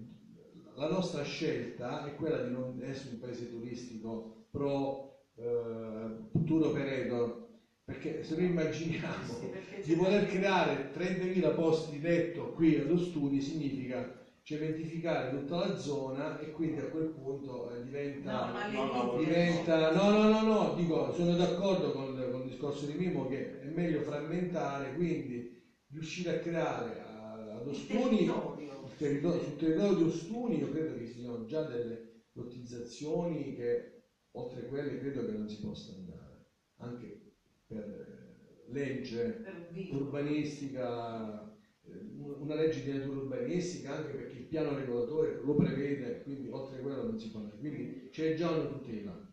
la nostra scelta è quella di non essere un paese turistico pro tour operator, perché se noi immaginiamo di voler creare 30.000 posti letto qui allo studio, significa cementificare tutta la zona, e quindi a quel punto diventa... No, dico, sono d'accordo con il discorso di Mimmo che è meglio frammentare, quindi riuscire a creare ad Ostuni, sul territorio di Ostuni, io credo che ci siano già delle lottizzazioni che oltre quelle credo che non si possa andare, anche per legge urbanistica, una legge di natura urbanistica, anche perché il piano regolatore lo prevede, quindi oltre a quello non si può andare, quindi c'è già una tutela.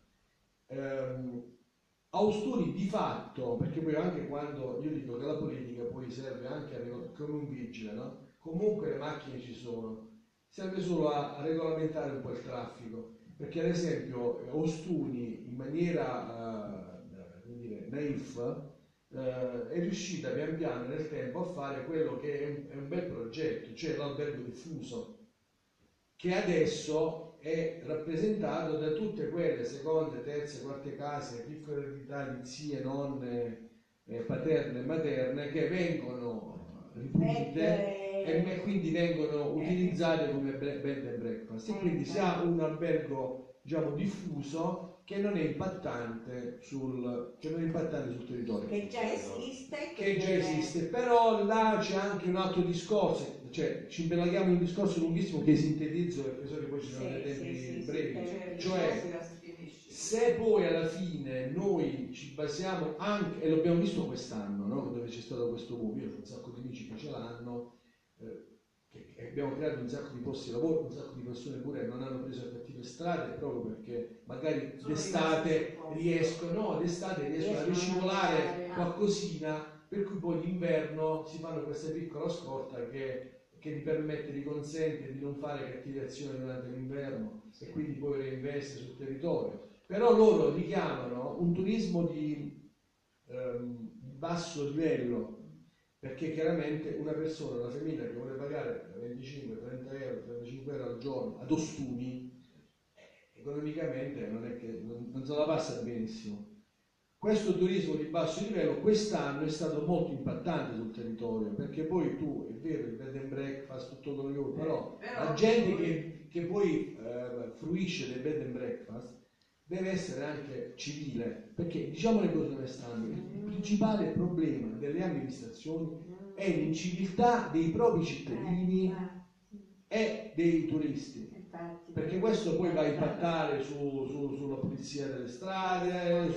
Austuri di fatto, perché poi anche quando io dico che la politica poi serve anche come un vigile, no? Comunque le macchine ci sono, serve solo a regolamentare un po' il traffico, perché ad esempio Ostuni in maniera naif è riuscita pian piano nel tempo a fare quello che è un bel progetto, cioè l'albergo diffuso, che adesso è rappresentato da tutte quelle seconde, terze, quarte case, piccole eredità di zie, nonne, paterne e materne, che vengono ripulite e quindi vengono utilizzate come bed and breakfast, e quindi si ha un albergo, diciamo, diffuso, che non è impattante sul territorio, che già esiste. Però là c'è anche un altro discorso, cioè ci impelaghiamo in un discorso lunghissimo che sintetizzo, perché so che poi ci sono dei tempi brevi, cioè se poi alla fine noi ci basiamo anche, e lo abbiamo visto quest'anno, no? Dove c'è stato questo boom, io ho un sacco di amici che ce l'hanno, che abbiamo creato un sacco di posti di lavoro, un sacco di persone pure non hanno preso effettive strade proprio perché magari d'estate riescono a riscivolare qualcosina, per cui poi d'inverno si fanno questa piccola scorta che ti permette, ti consente di non fare cattive azioni durante l'inverno, e quindi poi reinveste sul territorio. Però loro richiamano un turismo di basso livello, perché chiaramente una persona, una famiglia che vuole pagare 25, 30 euro, 35 euro al giorno ad Ostuni, economicamente non è che non se la passa benissimo. Questo turismo di basso livello quest'anno è stato molto impattante sul territorio, perché poi tu, è vero, il bed and breakfast, tutto quello che vuoi, però la gente che poi fruisce del bed and breakfast deve essere anche civile, perché diciamo le cose come stanno, il principale problema delle amministrazioni è l'inciviltà dei propri cittadini e dei turisti. Perché questo poi va a impattare sulla pulizia delle strade,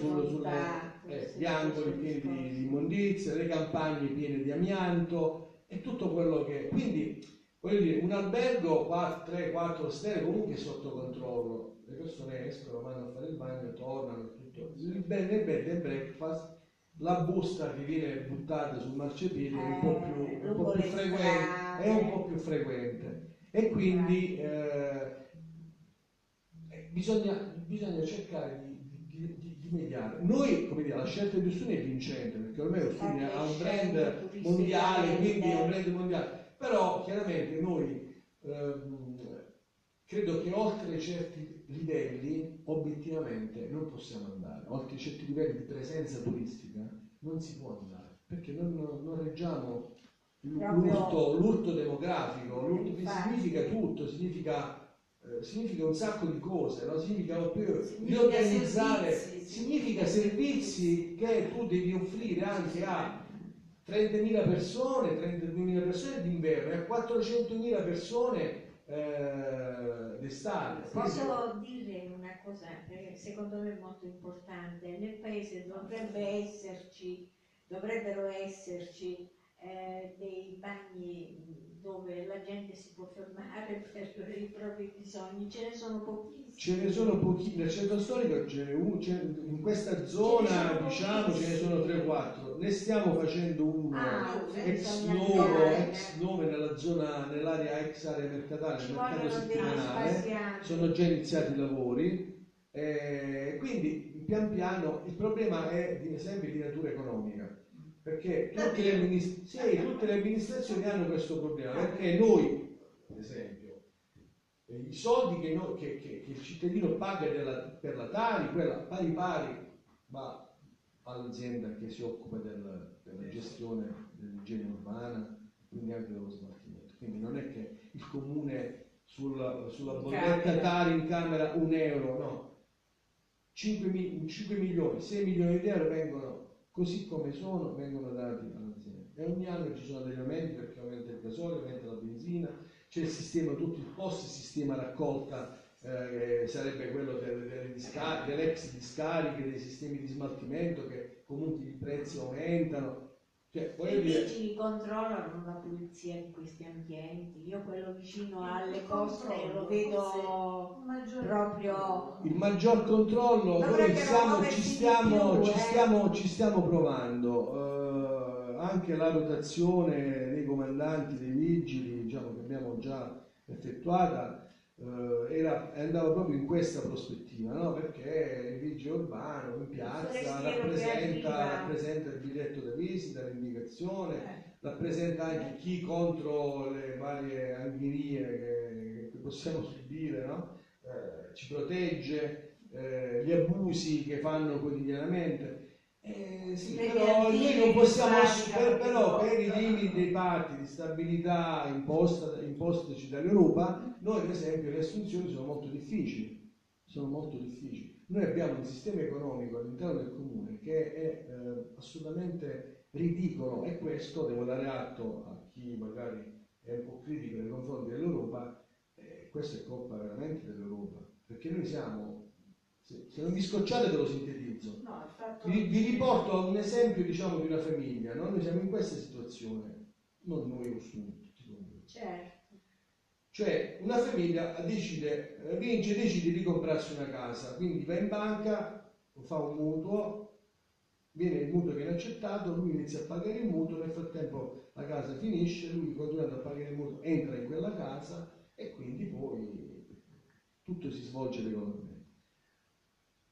gli angoli pieni di immondizia, le campagne piene di amianto e tutto quello che... Quindi, voglio dire, un albergo 3-4 stelle comunque è sotto controllo. Le persone escono, vanno a fare il bagno, tornano, tutto. Il bed and breakfast, la busta che viene buttata sul marciapiede è un po' più frequente. E quindi bisogna cercare di mediare. Noi, come dire, la scelta di Ostuni è vincente, perché ormai Ostuni ha un brand mondiale, quindi è un brand mondiale. Però chiaramente noi credo che oltre certi livelli, obiettivamente, non possiamo andare. Oltre certi livelli di presenza turistica non si può andare, perché non reggiamo... L'urto demografico, l'urto che significa tutto, significa un sacco di cose, no? Significa riorganizzare, significa servizi che tu devi offrire anche a 30.000 persone, 32.000 persone d'inverno e a 400.000 persone d'estate. Posso dire una cosa che secondo me è molto importante, nel paese dovrebbero esserci dei bagni dove la gente si può fermare per i propri bisogni. Ce ne sono pochissimi. Nel centro storico in questa zona ce ne sono 3-4. Ne stiamo facendo uno ex novo nell'area ex area mercatale. Ci mercato settimanale. Sono già iniziati i lavori. Quindi pian piano il problema è sempre di natura economica. Perché tutte le amministrazioni hanno questo problema, perché noi, per esempio, i soldi che il cittadino paga per la Tari, quella pari va all'azienda che si occupa della gestione dell'igiene urbana, quindi anche dello smaltimento. Quindi non è che il comune sulla bolletta Tari in camera 1 euro, no, 5 milioni, 6 milioni di euro vengono, così come sono, vengono dati all'azienda. E ogni anno ci sono degli aumenti, perché aumenta il gasolio, aumenta la benzina, c'è il sistema, tutto il post sistema raccolta, che sarebbe quello delle ex discariche, dei sistemi di smaltimento, che comunque i prezzi aumentano. I vigili controllano la pulizia in questi ambienti. Io quello vicino alle coste lo vedo proprio... Il maggior controllo, noi ci stiamo provando. Anche la rotazione dei comandanti, dei vigili, diciamo, che abbiamo già effettuata, andava proprio in questa prospettiva, no? Perché il vigile urbano in piazza rappresenta il biglietto da visita, l'indicazione, rappresenta anche chi contro le varie angherie che possiamo subire, no? Ci protegge, gli abusi che fanno quotidianamente. Sì, però noi non possiamo, però per i limiti dei patti di stabilità impostaci dall'Europa, noi per esempio le assunzioni sono molto difficili. Noi abbiamo un sistema economico all'interno del comune che è assolutamente ridicolo, e questo devo dare atto a chi magari è un po' critico nei confronti dell'Europa. Questa è colpa veramente dell'Europa, perché noi siamo... Se non vi scocciate te lo sintetizzo, vi riporto a un esempio, diciamo, di una famiglia, no? Noi siamo in questa situazione, non noi o tutti noi. Certo. Cioè una famiglia decide di comprarsi una casa, quindi va in banca, fa un mutuo, viene il mutuo che viene accettato, lui inizia a pagare il mutuo, nel frattempo la casa finisce, lui continuando a pagare il mutuo entra in quella casa e quindi poi tutto si svolge regolarmente.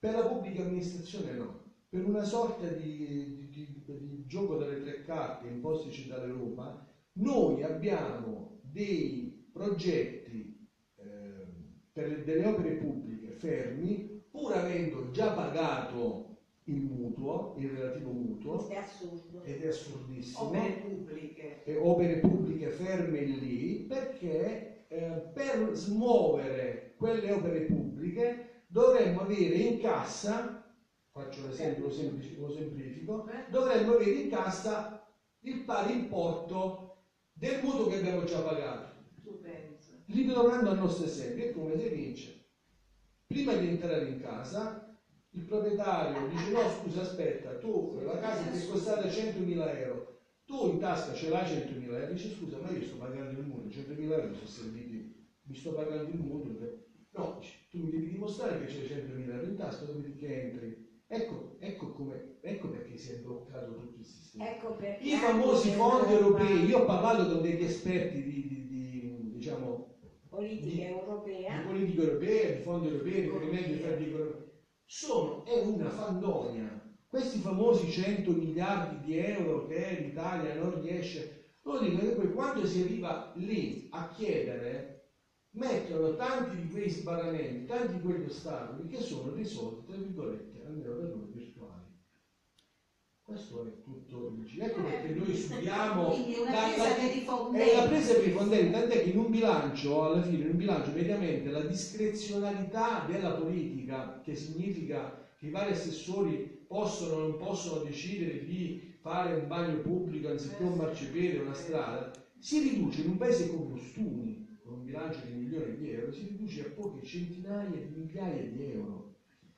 Per la pubblica amministrazione no, per una sorta di gioco delle tre carte impostici dall'Europa, noi abbiamo dei progetti per delle opere pubbliche fermi, pur avendo già pagato il relativo mutuo, ed è assurdissimo, opere pubbliche ferme lì, perché per smuovere quelle opere pubbliche dovremmo avere in cassa, faccio un esempio, lo semplifico, dovremmo avere in cassa il pari importo del mutuo che abbiamo già pagato. Ritornando al nostro esempio, è come se vince. Prima di entrare in casa, il proprietario dice: no, scusa, aspetta, tu la casa ti è costata 100.000 euro, tu in tasca ce l'hai 100.000 euro, dice: scusa, ma io sto pagando il mutuo, 100.000 euro mi sono serviti, mi sto pagando il mutuo. No, tu mi devi dimostrare che c'è 100.000 euro in tasca, dove ti entri. Ecco perché si è bloccato tutto il sistema. Ecco perché i famosi fondi europei, io ho parlato con degli esperti diciamo, politica europea, di fondi europei, è una fandonia. Questi famosi 100 miliardi di euro che l'Italia non riesce, loro dicono che poi quando si arriva lì a chiedere, mettono tanti di quei sbarramenti, tanti di quegli ostacoli che sono risolti, tra virgolette, almeno per noi virtuali. Questo è tutto il giro. Ecco perché noi studiamo la presa per i fondelli, tant'è che in un bilancio, alla fine, in un bilancio mediamente la discrezionalità della politica, che significa che i vari assessori possono o non possono decidere di fare un bagno pubblico anziché un marciapiede, una strada, si riduce in un paese con costumi, un bilancio di milioni di euro, si riduce a poche centinaia di migliaia di euro.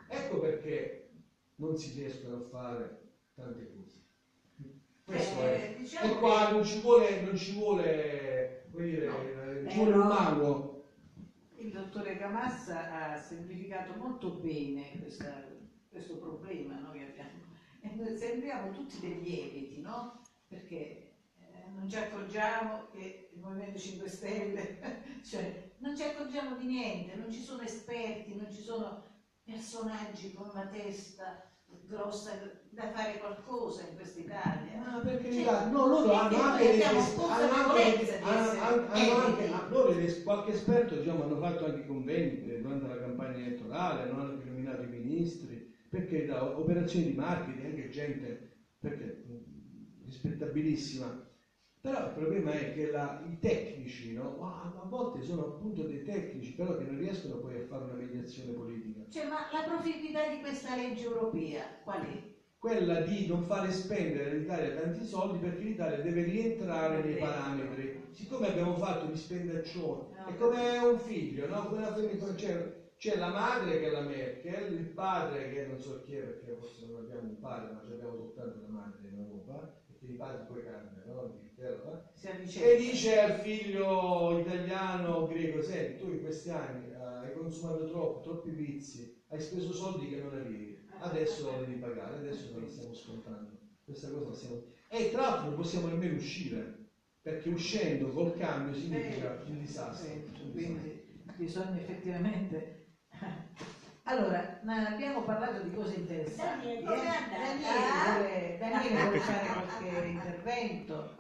Ecco perché non si riescono a fare tante cose. Questo è. Diciamo, e qua non ci vuole un mago. Il dottore Camassa ha semplificato molto bene questo problema, no, che abbiamo. E noi sembriamo tutti degli eviti, no? Perché non ci accorgiamo che il Movimento 5 Stelle, cioè non ci accorgiamo di niente, non ci sono esperti, non ci sono personaggi con una testa grossa da fare qualcosa in questa Italia. No, perché loro hanno anche qualche esperto, diciamo, hanno fatto anche conventi durante la campagna elettorale, non hanno più nominato i ministri, perché da operazioni di marketing, anche gente rispettabilissima. Però il problema è che i tecnici, no? A volte sono appunto dei tecnici, però che non riescono poi a fare una mediazione politica. Cioè, ma la proficuità di questa legge europea qual è? Quella di non fare spendere all'Italia tanti soldi, perché l'Italia deve rientrare nei parametri. Siccome abbiamo fatto gli spendaccioni, è come un figlio, no? C'è la madre che è la Merkel, il padre che non so chi è, perché forse non abbiamo un padre, ma abbiamo soltanto la madre in Europa, perché i padri poi cambiano, no? E dice al figlio italiano greco: senti, tu in questi anni hai consumato troppi vizi, hai speso soldi che non avevi, adesso lo devi pagare, adesso noi stiamo scontando questa cosa. E tra l'altro non possiamo nemmeno uscire, perché uscendo col cambio significa un disastro. Quindi bisogna effettivamente. Allora, ma abbiamo parlato di cose interessanti. Daniele vuole fare qualche intervento.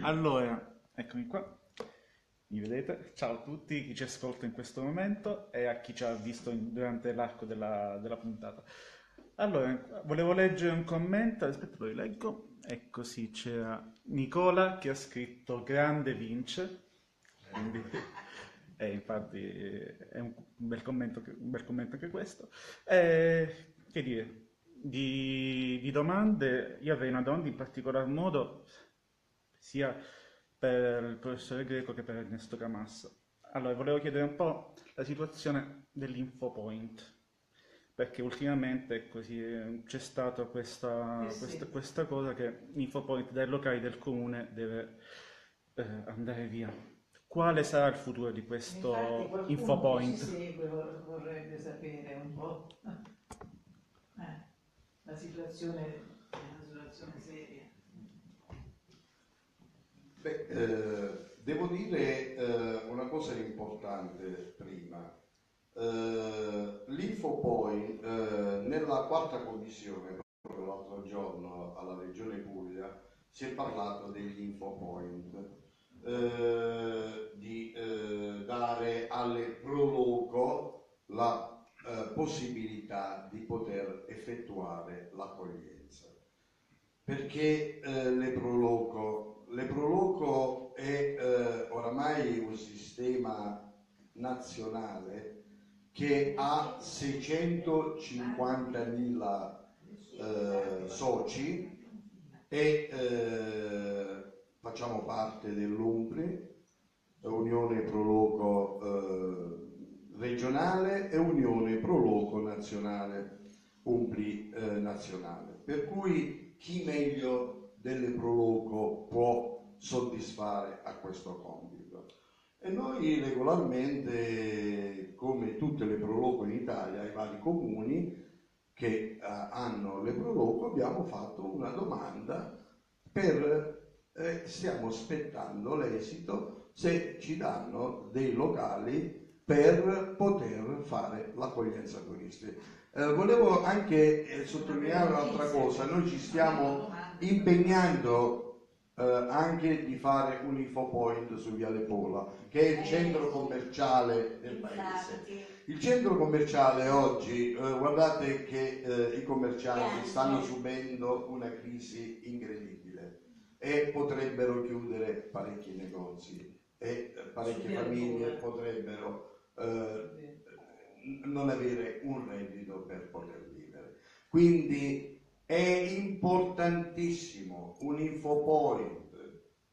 Allora, eccomi qua, mi vedete? Ciao a tutti, chi ci ascolta in questo momento e a chi ci ha visto durante l'arco della puntata. Allora, volevo leggere un commento, aspetta, lo rileggo. Ecco, sì, c'era Nicola che ha scritto: grande Vince. Infatti è un bel commento, anche questo. Che dire, di domande, io avrei una domanda in particolar modo sia per il professore Greco che per Ernesto Camassa. Allora, volevo chiedere un po' la situazione dell'InfoPoint, perché ultimamente c'è stata questa cosa che l'InfoPoint dai locali del comune deve andare via. Quale sarà il futuro di questo InfoPoint? Sì, vorrebbe sapere un po' la situazione, seria. Beh, devo dire una cosa importante prima. L'InfoPoint nella quarta commissione, proprio l'altro giorno alla Regione Puglia, si è parlato degli InfoPoint. Di dare alle Proloco la possibilità di poter effettuare l'accoglienza, perché le Proloco è oramai un sistema nazionale che ha 650.000 soci e facciamo parte dell'UMPRI, Unione Pro Loco regionale e Unione Pro Loco nazionale, UMPRI nazionale, per cui chi meglio delle Pro Loco può soddisfare a questo compito. E noi regolarmente, come tutte le Pro Loco in Italia, i vari comuni che hanno le Pro Loco, abbiamo fatto una domanda stiamo aspettando l'esito, se ci danno dei locali per poter fare l'accoglienza turistica. Volevo anche sottolineare un'altra cosa, noi ci stiamo impegnando anche di fare un info point su Viale Pola, che è il centro commerciale del paese. Il centro commerciale oggi, guardate che i commercianti stanno subendo una crisi incredibile e potrebbero chiudere parecchi negozi e parecchie famiglie potrebbero non avere un reddito per poter vivere. Quindi è importantissimo un infopoint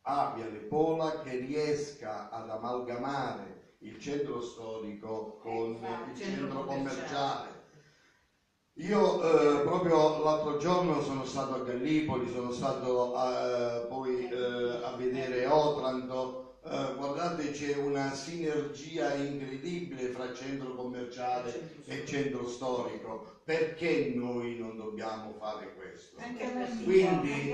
a Viale Pola che riesca ad amalgamare il centro storico con il centro commerciale. Io proprio l'altro giorno sono stato a Gallipoli, sono stato a vedere Otranto. Guardate, c'è una sinergia incredibile fra centro commerciale e centro storico. Perché noi non dobbiamo fare questo? Quindi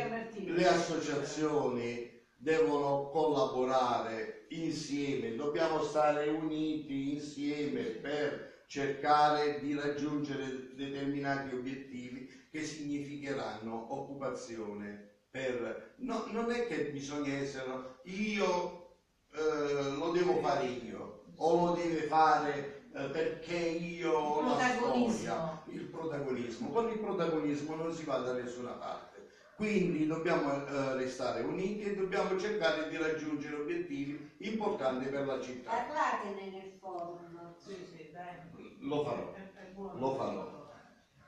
le associazioni devono collaborare insieme, dobbiamo stare uniti insieme per cercare di raggiungere determinati obiettivi che significheranno occupazione. Non è che bisogna essere io lo devo fare io o lo deve fare perché io ho la storia, il protagonismo. Con il protagonismo non si va da nessuna parte, quindi dobbiamo restare uniti e dobbiamo cercare di raggiungere obiettivi importanti per la città. Parlatene nel forum. Sì, dai. Lo farò.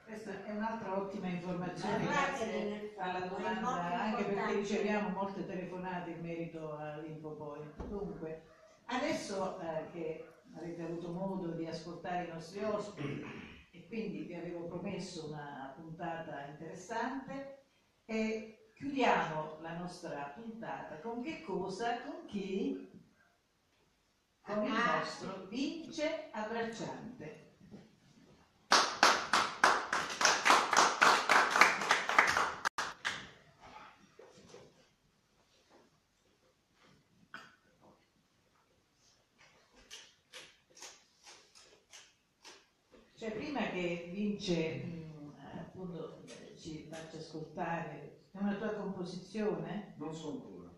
Questa è un'altra ottima informazione, grazie alla domanda, anche perché riceviamo molte telefonate in merito all'InfoPoint. Dunque, adesso che avete avuto modo di ascoltare i nostri ospiti e quindi vi avevo promesso una puntata interessante, e chiudiamo la nostra puntata con che cosa? Con chi? Con il nostro Vince Abbracciante. Vince, appunto, ci faccia ascoltare. È una tua composizione? Non so ancora.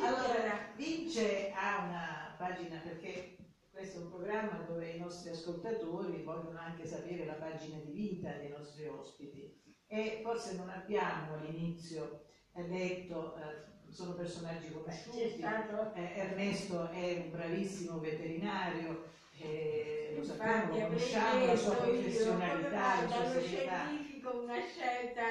Allora, Vince ha una pagina, perché questo è un programma dove i nostri ascoltatori vogliono anche sapere la pagina di vita dei nostri ospiti, e forse non abbiamo all'inizio detto, sono personaggi conosciuti. Ernesto è un bravissimo veterinario. Lo sappiamo, lo conosciamo, la sua professionalità, la sua serietà. Lo scientifico, una scelta,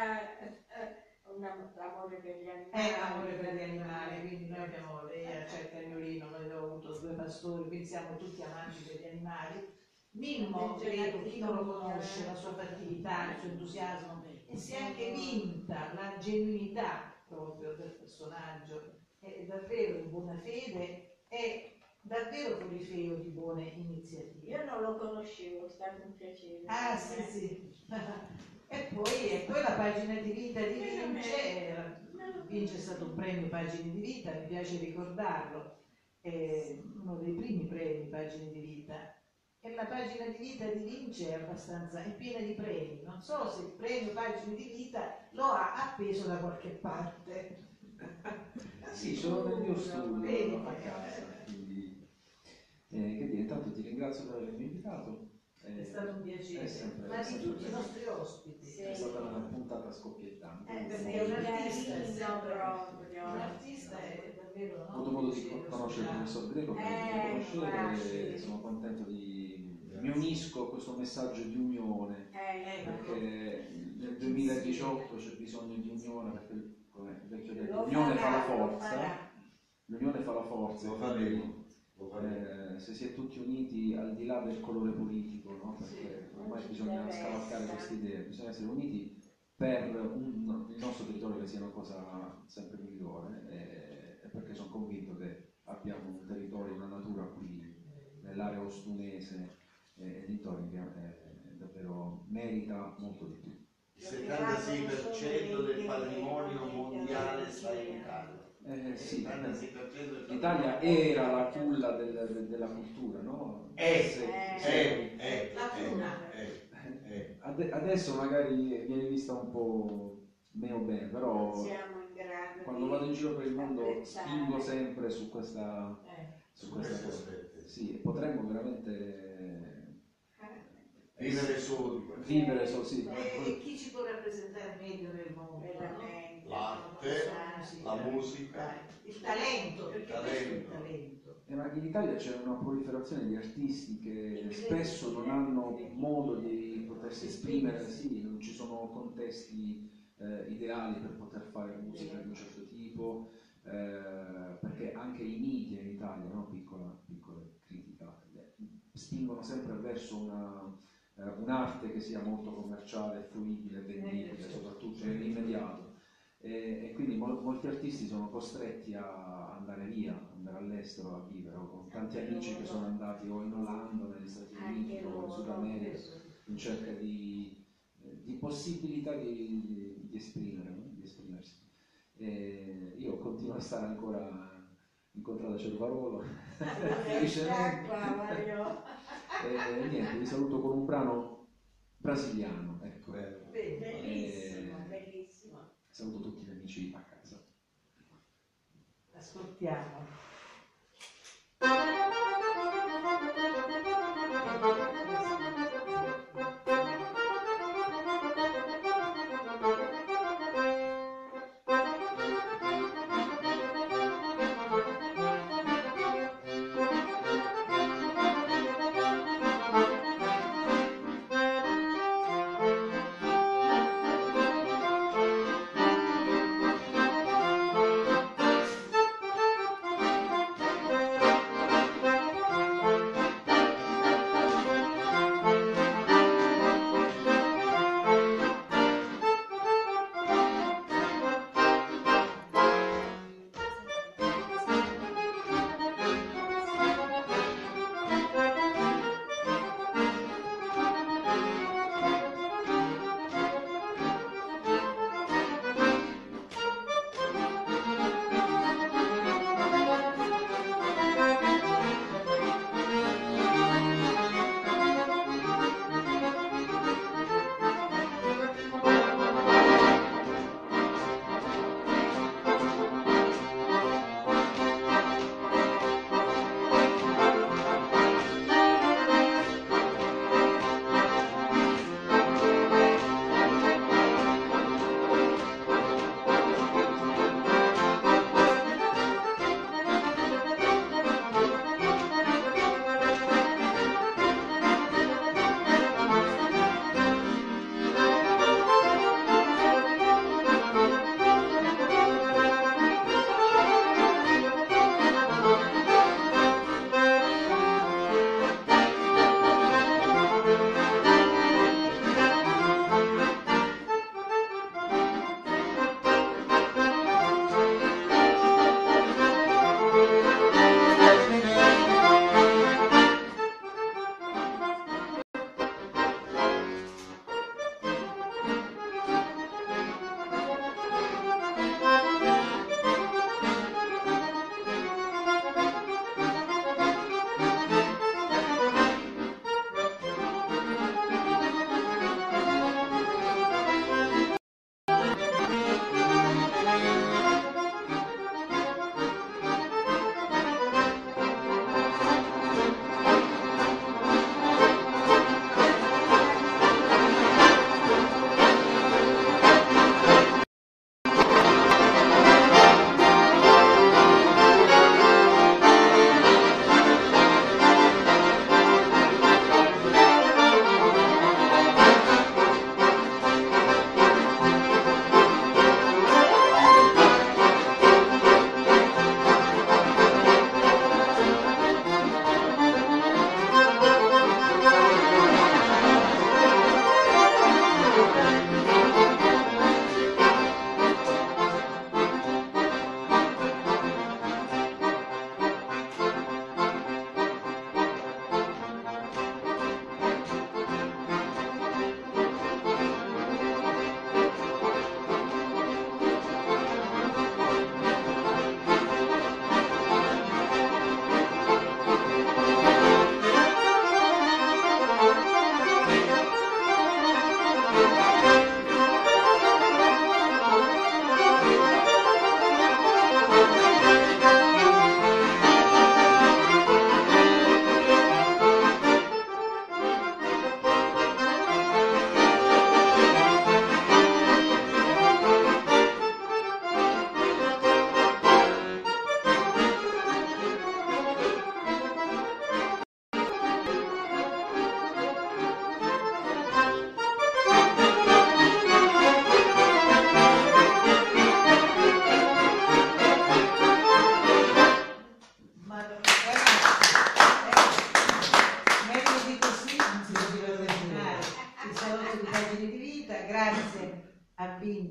l'amore per gli animali. L'amore per gli animali, quindi noi abbiamo, lei accetta il violino, noi abbiamo avuto due pastori, quindi siamo tutti amanti degli animali. Mimmo Greco, chi non lo conosce, la sua fattività, il suo entusiasmo, e si è anche vinta la genuinità proprio del personaggio, è davvero in buona fede, è davvero corifeo di buone iniziative. Io non lo conoscevo, è stato un piacere. Sì. e poi la pagina di vita di Vince è stato un premio Pagine di Vita, mi piace ricordarlo, è uno dei primi premi Pagine di Vita, e la pagina di vita di Vince è piena di premi. Non so se il premio Pagine di Vita lo ha appeso da qualche parte. Sì, sono nel mio studio a casa. Che dire, intanto ti ringrazio per avermi invitato. È stato un piacere, ma di tutti i nostri ospiti. È stata una puntata scoppiettante. Perché è un artista proprio. Un artista è davvero. Ho avuto modo di conoscere il professor Greco, e sono contento mi unisco a questo messaggio di unione. Perché nel 2018 c'è bisogno di unione, perché come vecchio detto, l'unione fa la forza, l'unione fa la forza, lo faremo. Se si è tutti uniti al di là del colore politico, no? Perché ormai bisogna scavalcare queste idee, bisogna essere uniti per il nostro territorio che sia una cosa sempre migliore, e perché sono convinto che abbiamo un territorio, una natura qui nell'area ostunese e dintornica davvero merita molto di più. Il 76% del patrimonio mondiale sta in Italia. Sì, l'Italia era la culla della cultura, no? Adesso magari viene vista un po' meno bene, però quando vado in giro per il mondo spingo sempre su questa cosa. Sì, potremmo veramente vivere solo di questo. Vivere solo, sì. E chi ci può rappresentare meglio nel mondo? L'arte, la musica, il talento, perché questo è il talento. Ma in Italia c'è una proliferazione di artisti che spesso non hanno modo di potersi esprimere, sì, non ci sono contesti ideali per poter fare musica di un certo tipo, perché anche i media in Italia, no? piccola critica, spingono sempre verso un'arte che sia molto commerciale, fruibile, vendibile, soprattutto nell'immediato. E quindi molti artisti sono costretti a andare via, andare all'estero a vivere. Ho tanti amici che sono andati o in Olanda, negli Stati Uniti o in Sud America in cerca di possibilità di esprimersi. E io continuo a stare ancora incontrato a Cervarolo. E niente, vi saluto con un brano brasiliano, ecco. Bellissimo, bellissimo. Saluto tutti gli amici a casa. Ascoltiamo.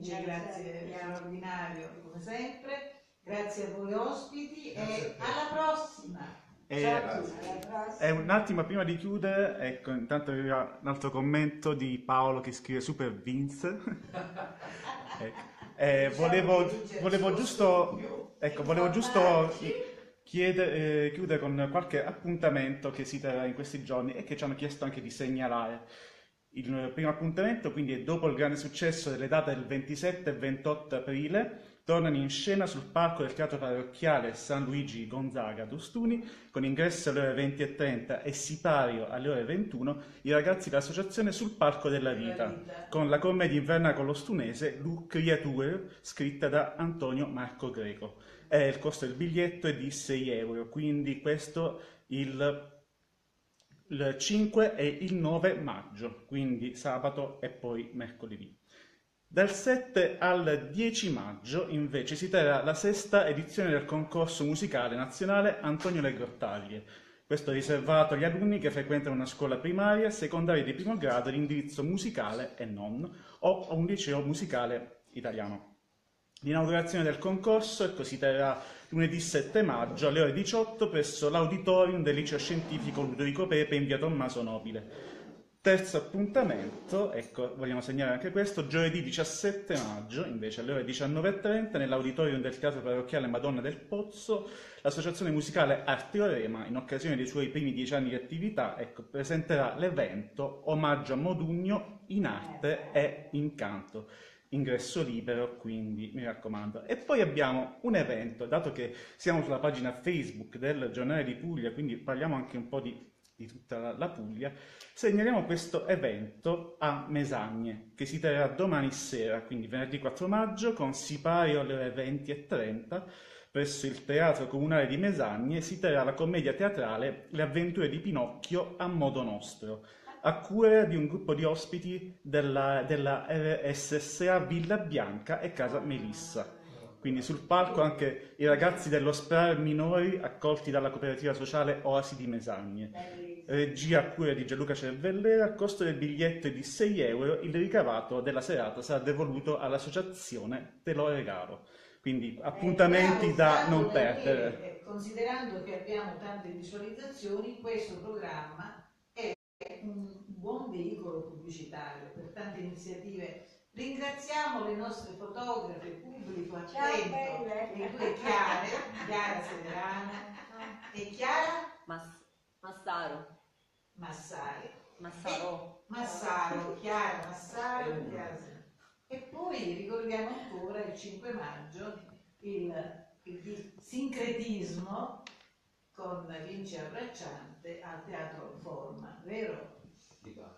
Luigi, grazie, straordinario come sempre, grazie a voi ospiti, grazie, e alla prossima. E un attimo prima di chiudere, ecco, intanto arriva un altro commento di Paolo che scrive Super Vince. volevo giusto chiudere con qualche appuntamento che si terrà in questi giorni e che ci hanno chiesto anche di segnalare. Il primo appuntamento quindi è dopo il grande successo delle date del 27 e 28 aprile. Tornano in scena sul palco del Teatro Parrocchiale San Luigi Gonzaga d'Ostuni, con ingresso alle ore 20:30 e sipario alle ore 21, i ragazzi dell'associazione Sul Palco della Vita, con la commedia invernale l'ostunese Lu Creature, scritta da Antonio Marco Greco. Il costo del biglietto è di €6, quindi questo il 5 e il 9 maggio, quindi sabato e poi mercoledì. Dal 7 al 10 maggio invece si terrà la sesta edizione del concorso musicale nazionale Antonio Le Grottaglie. Questo è riservato agli alunni che frequentano una scuola primaria, secondaria di primo grado di indirizzo musicale e non, o un liceo musicale italiano. L'inaugurazione del concorso si terrà lunedì 7 maggio alle ore 18 presso l'auditorium del liceo scientifico Ludovico Pepe in via Tommaso Nobile. Terzo appuntamento, ecco, vogliamo segnalare anche questo, giovedì 17 maggio, invece alle ore 19:30, nell'auditorium del Teatro Parrocchiale Madonna del Pozzo, l'associazione musicale Arteorema, in occasione dei suoi primi 10 anni di attività, ecco, presenterà l'evento Omaggio a Modugno in arte e in canto. Ingresso libero, quindi mi raccomando. E poi abbiamo un evento, dato che siamo sulla pagina Facebook del Giornale di Puglia, quindi parliamo anche un po' di tutta la Puglia, segnaliamo questo evento a Mesagne, che si terrà domani sera, quindi venerdì 4 maggio, con sipario alle ore 20:30, presso il Teatro Comunale di Mesagne, si terrà la commedia teatrale Le avventure di Pinocchio a modo nostro, a cura di un gruppo di ospiti della RSSA Villa Bianca e Casa Melissa. Quindi sul palco anche i ragazzi dello SPRAR minori accolti dalla cooperativa sociale Oasi di Mesagne. Regia a cura di Gianluca Cervellera, il costo del biglietto è di €6, il ricavato della serata sarà devoluto all'associazione Te lo regalo. Quindi appuntamenti da non perdere. Perché, considerando che abbiamo tante visualizzazioni, questo programma è un buon veicolo pubblicitario per tante iniziative. Ringraziamo le nostre fotografe, il pubblico attento, le due Chiara Severana e Chiara Massaro, Chiara Massari. E poi ricordiamo ancora il 5 maggio il sincretismo con Vince Abbracciante al Teatro Forma, vero?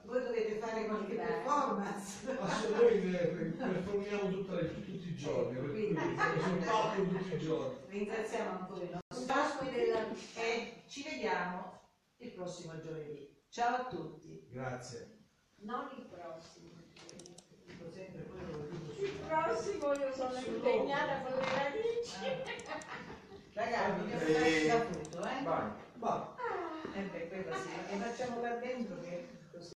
Voi dovete fare qualche performance. Assolutamente, noi performiamo tutti i giorni, tutti i giorni. Ringraziamo ancora i nostri ospiti e ci vediamo il prossimo giovedì. Ciao a tutti. Grazie. Non il prossimo. Il prossimo io sono impegnata con le radici. Ragazzi, mi avete saputo, eh? Vai. E facciamo là dentro che...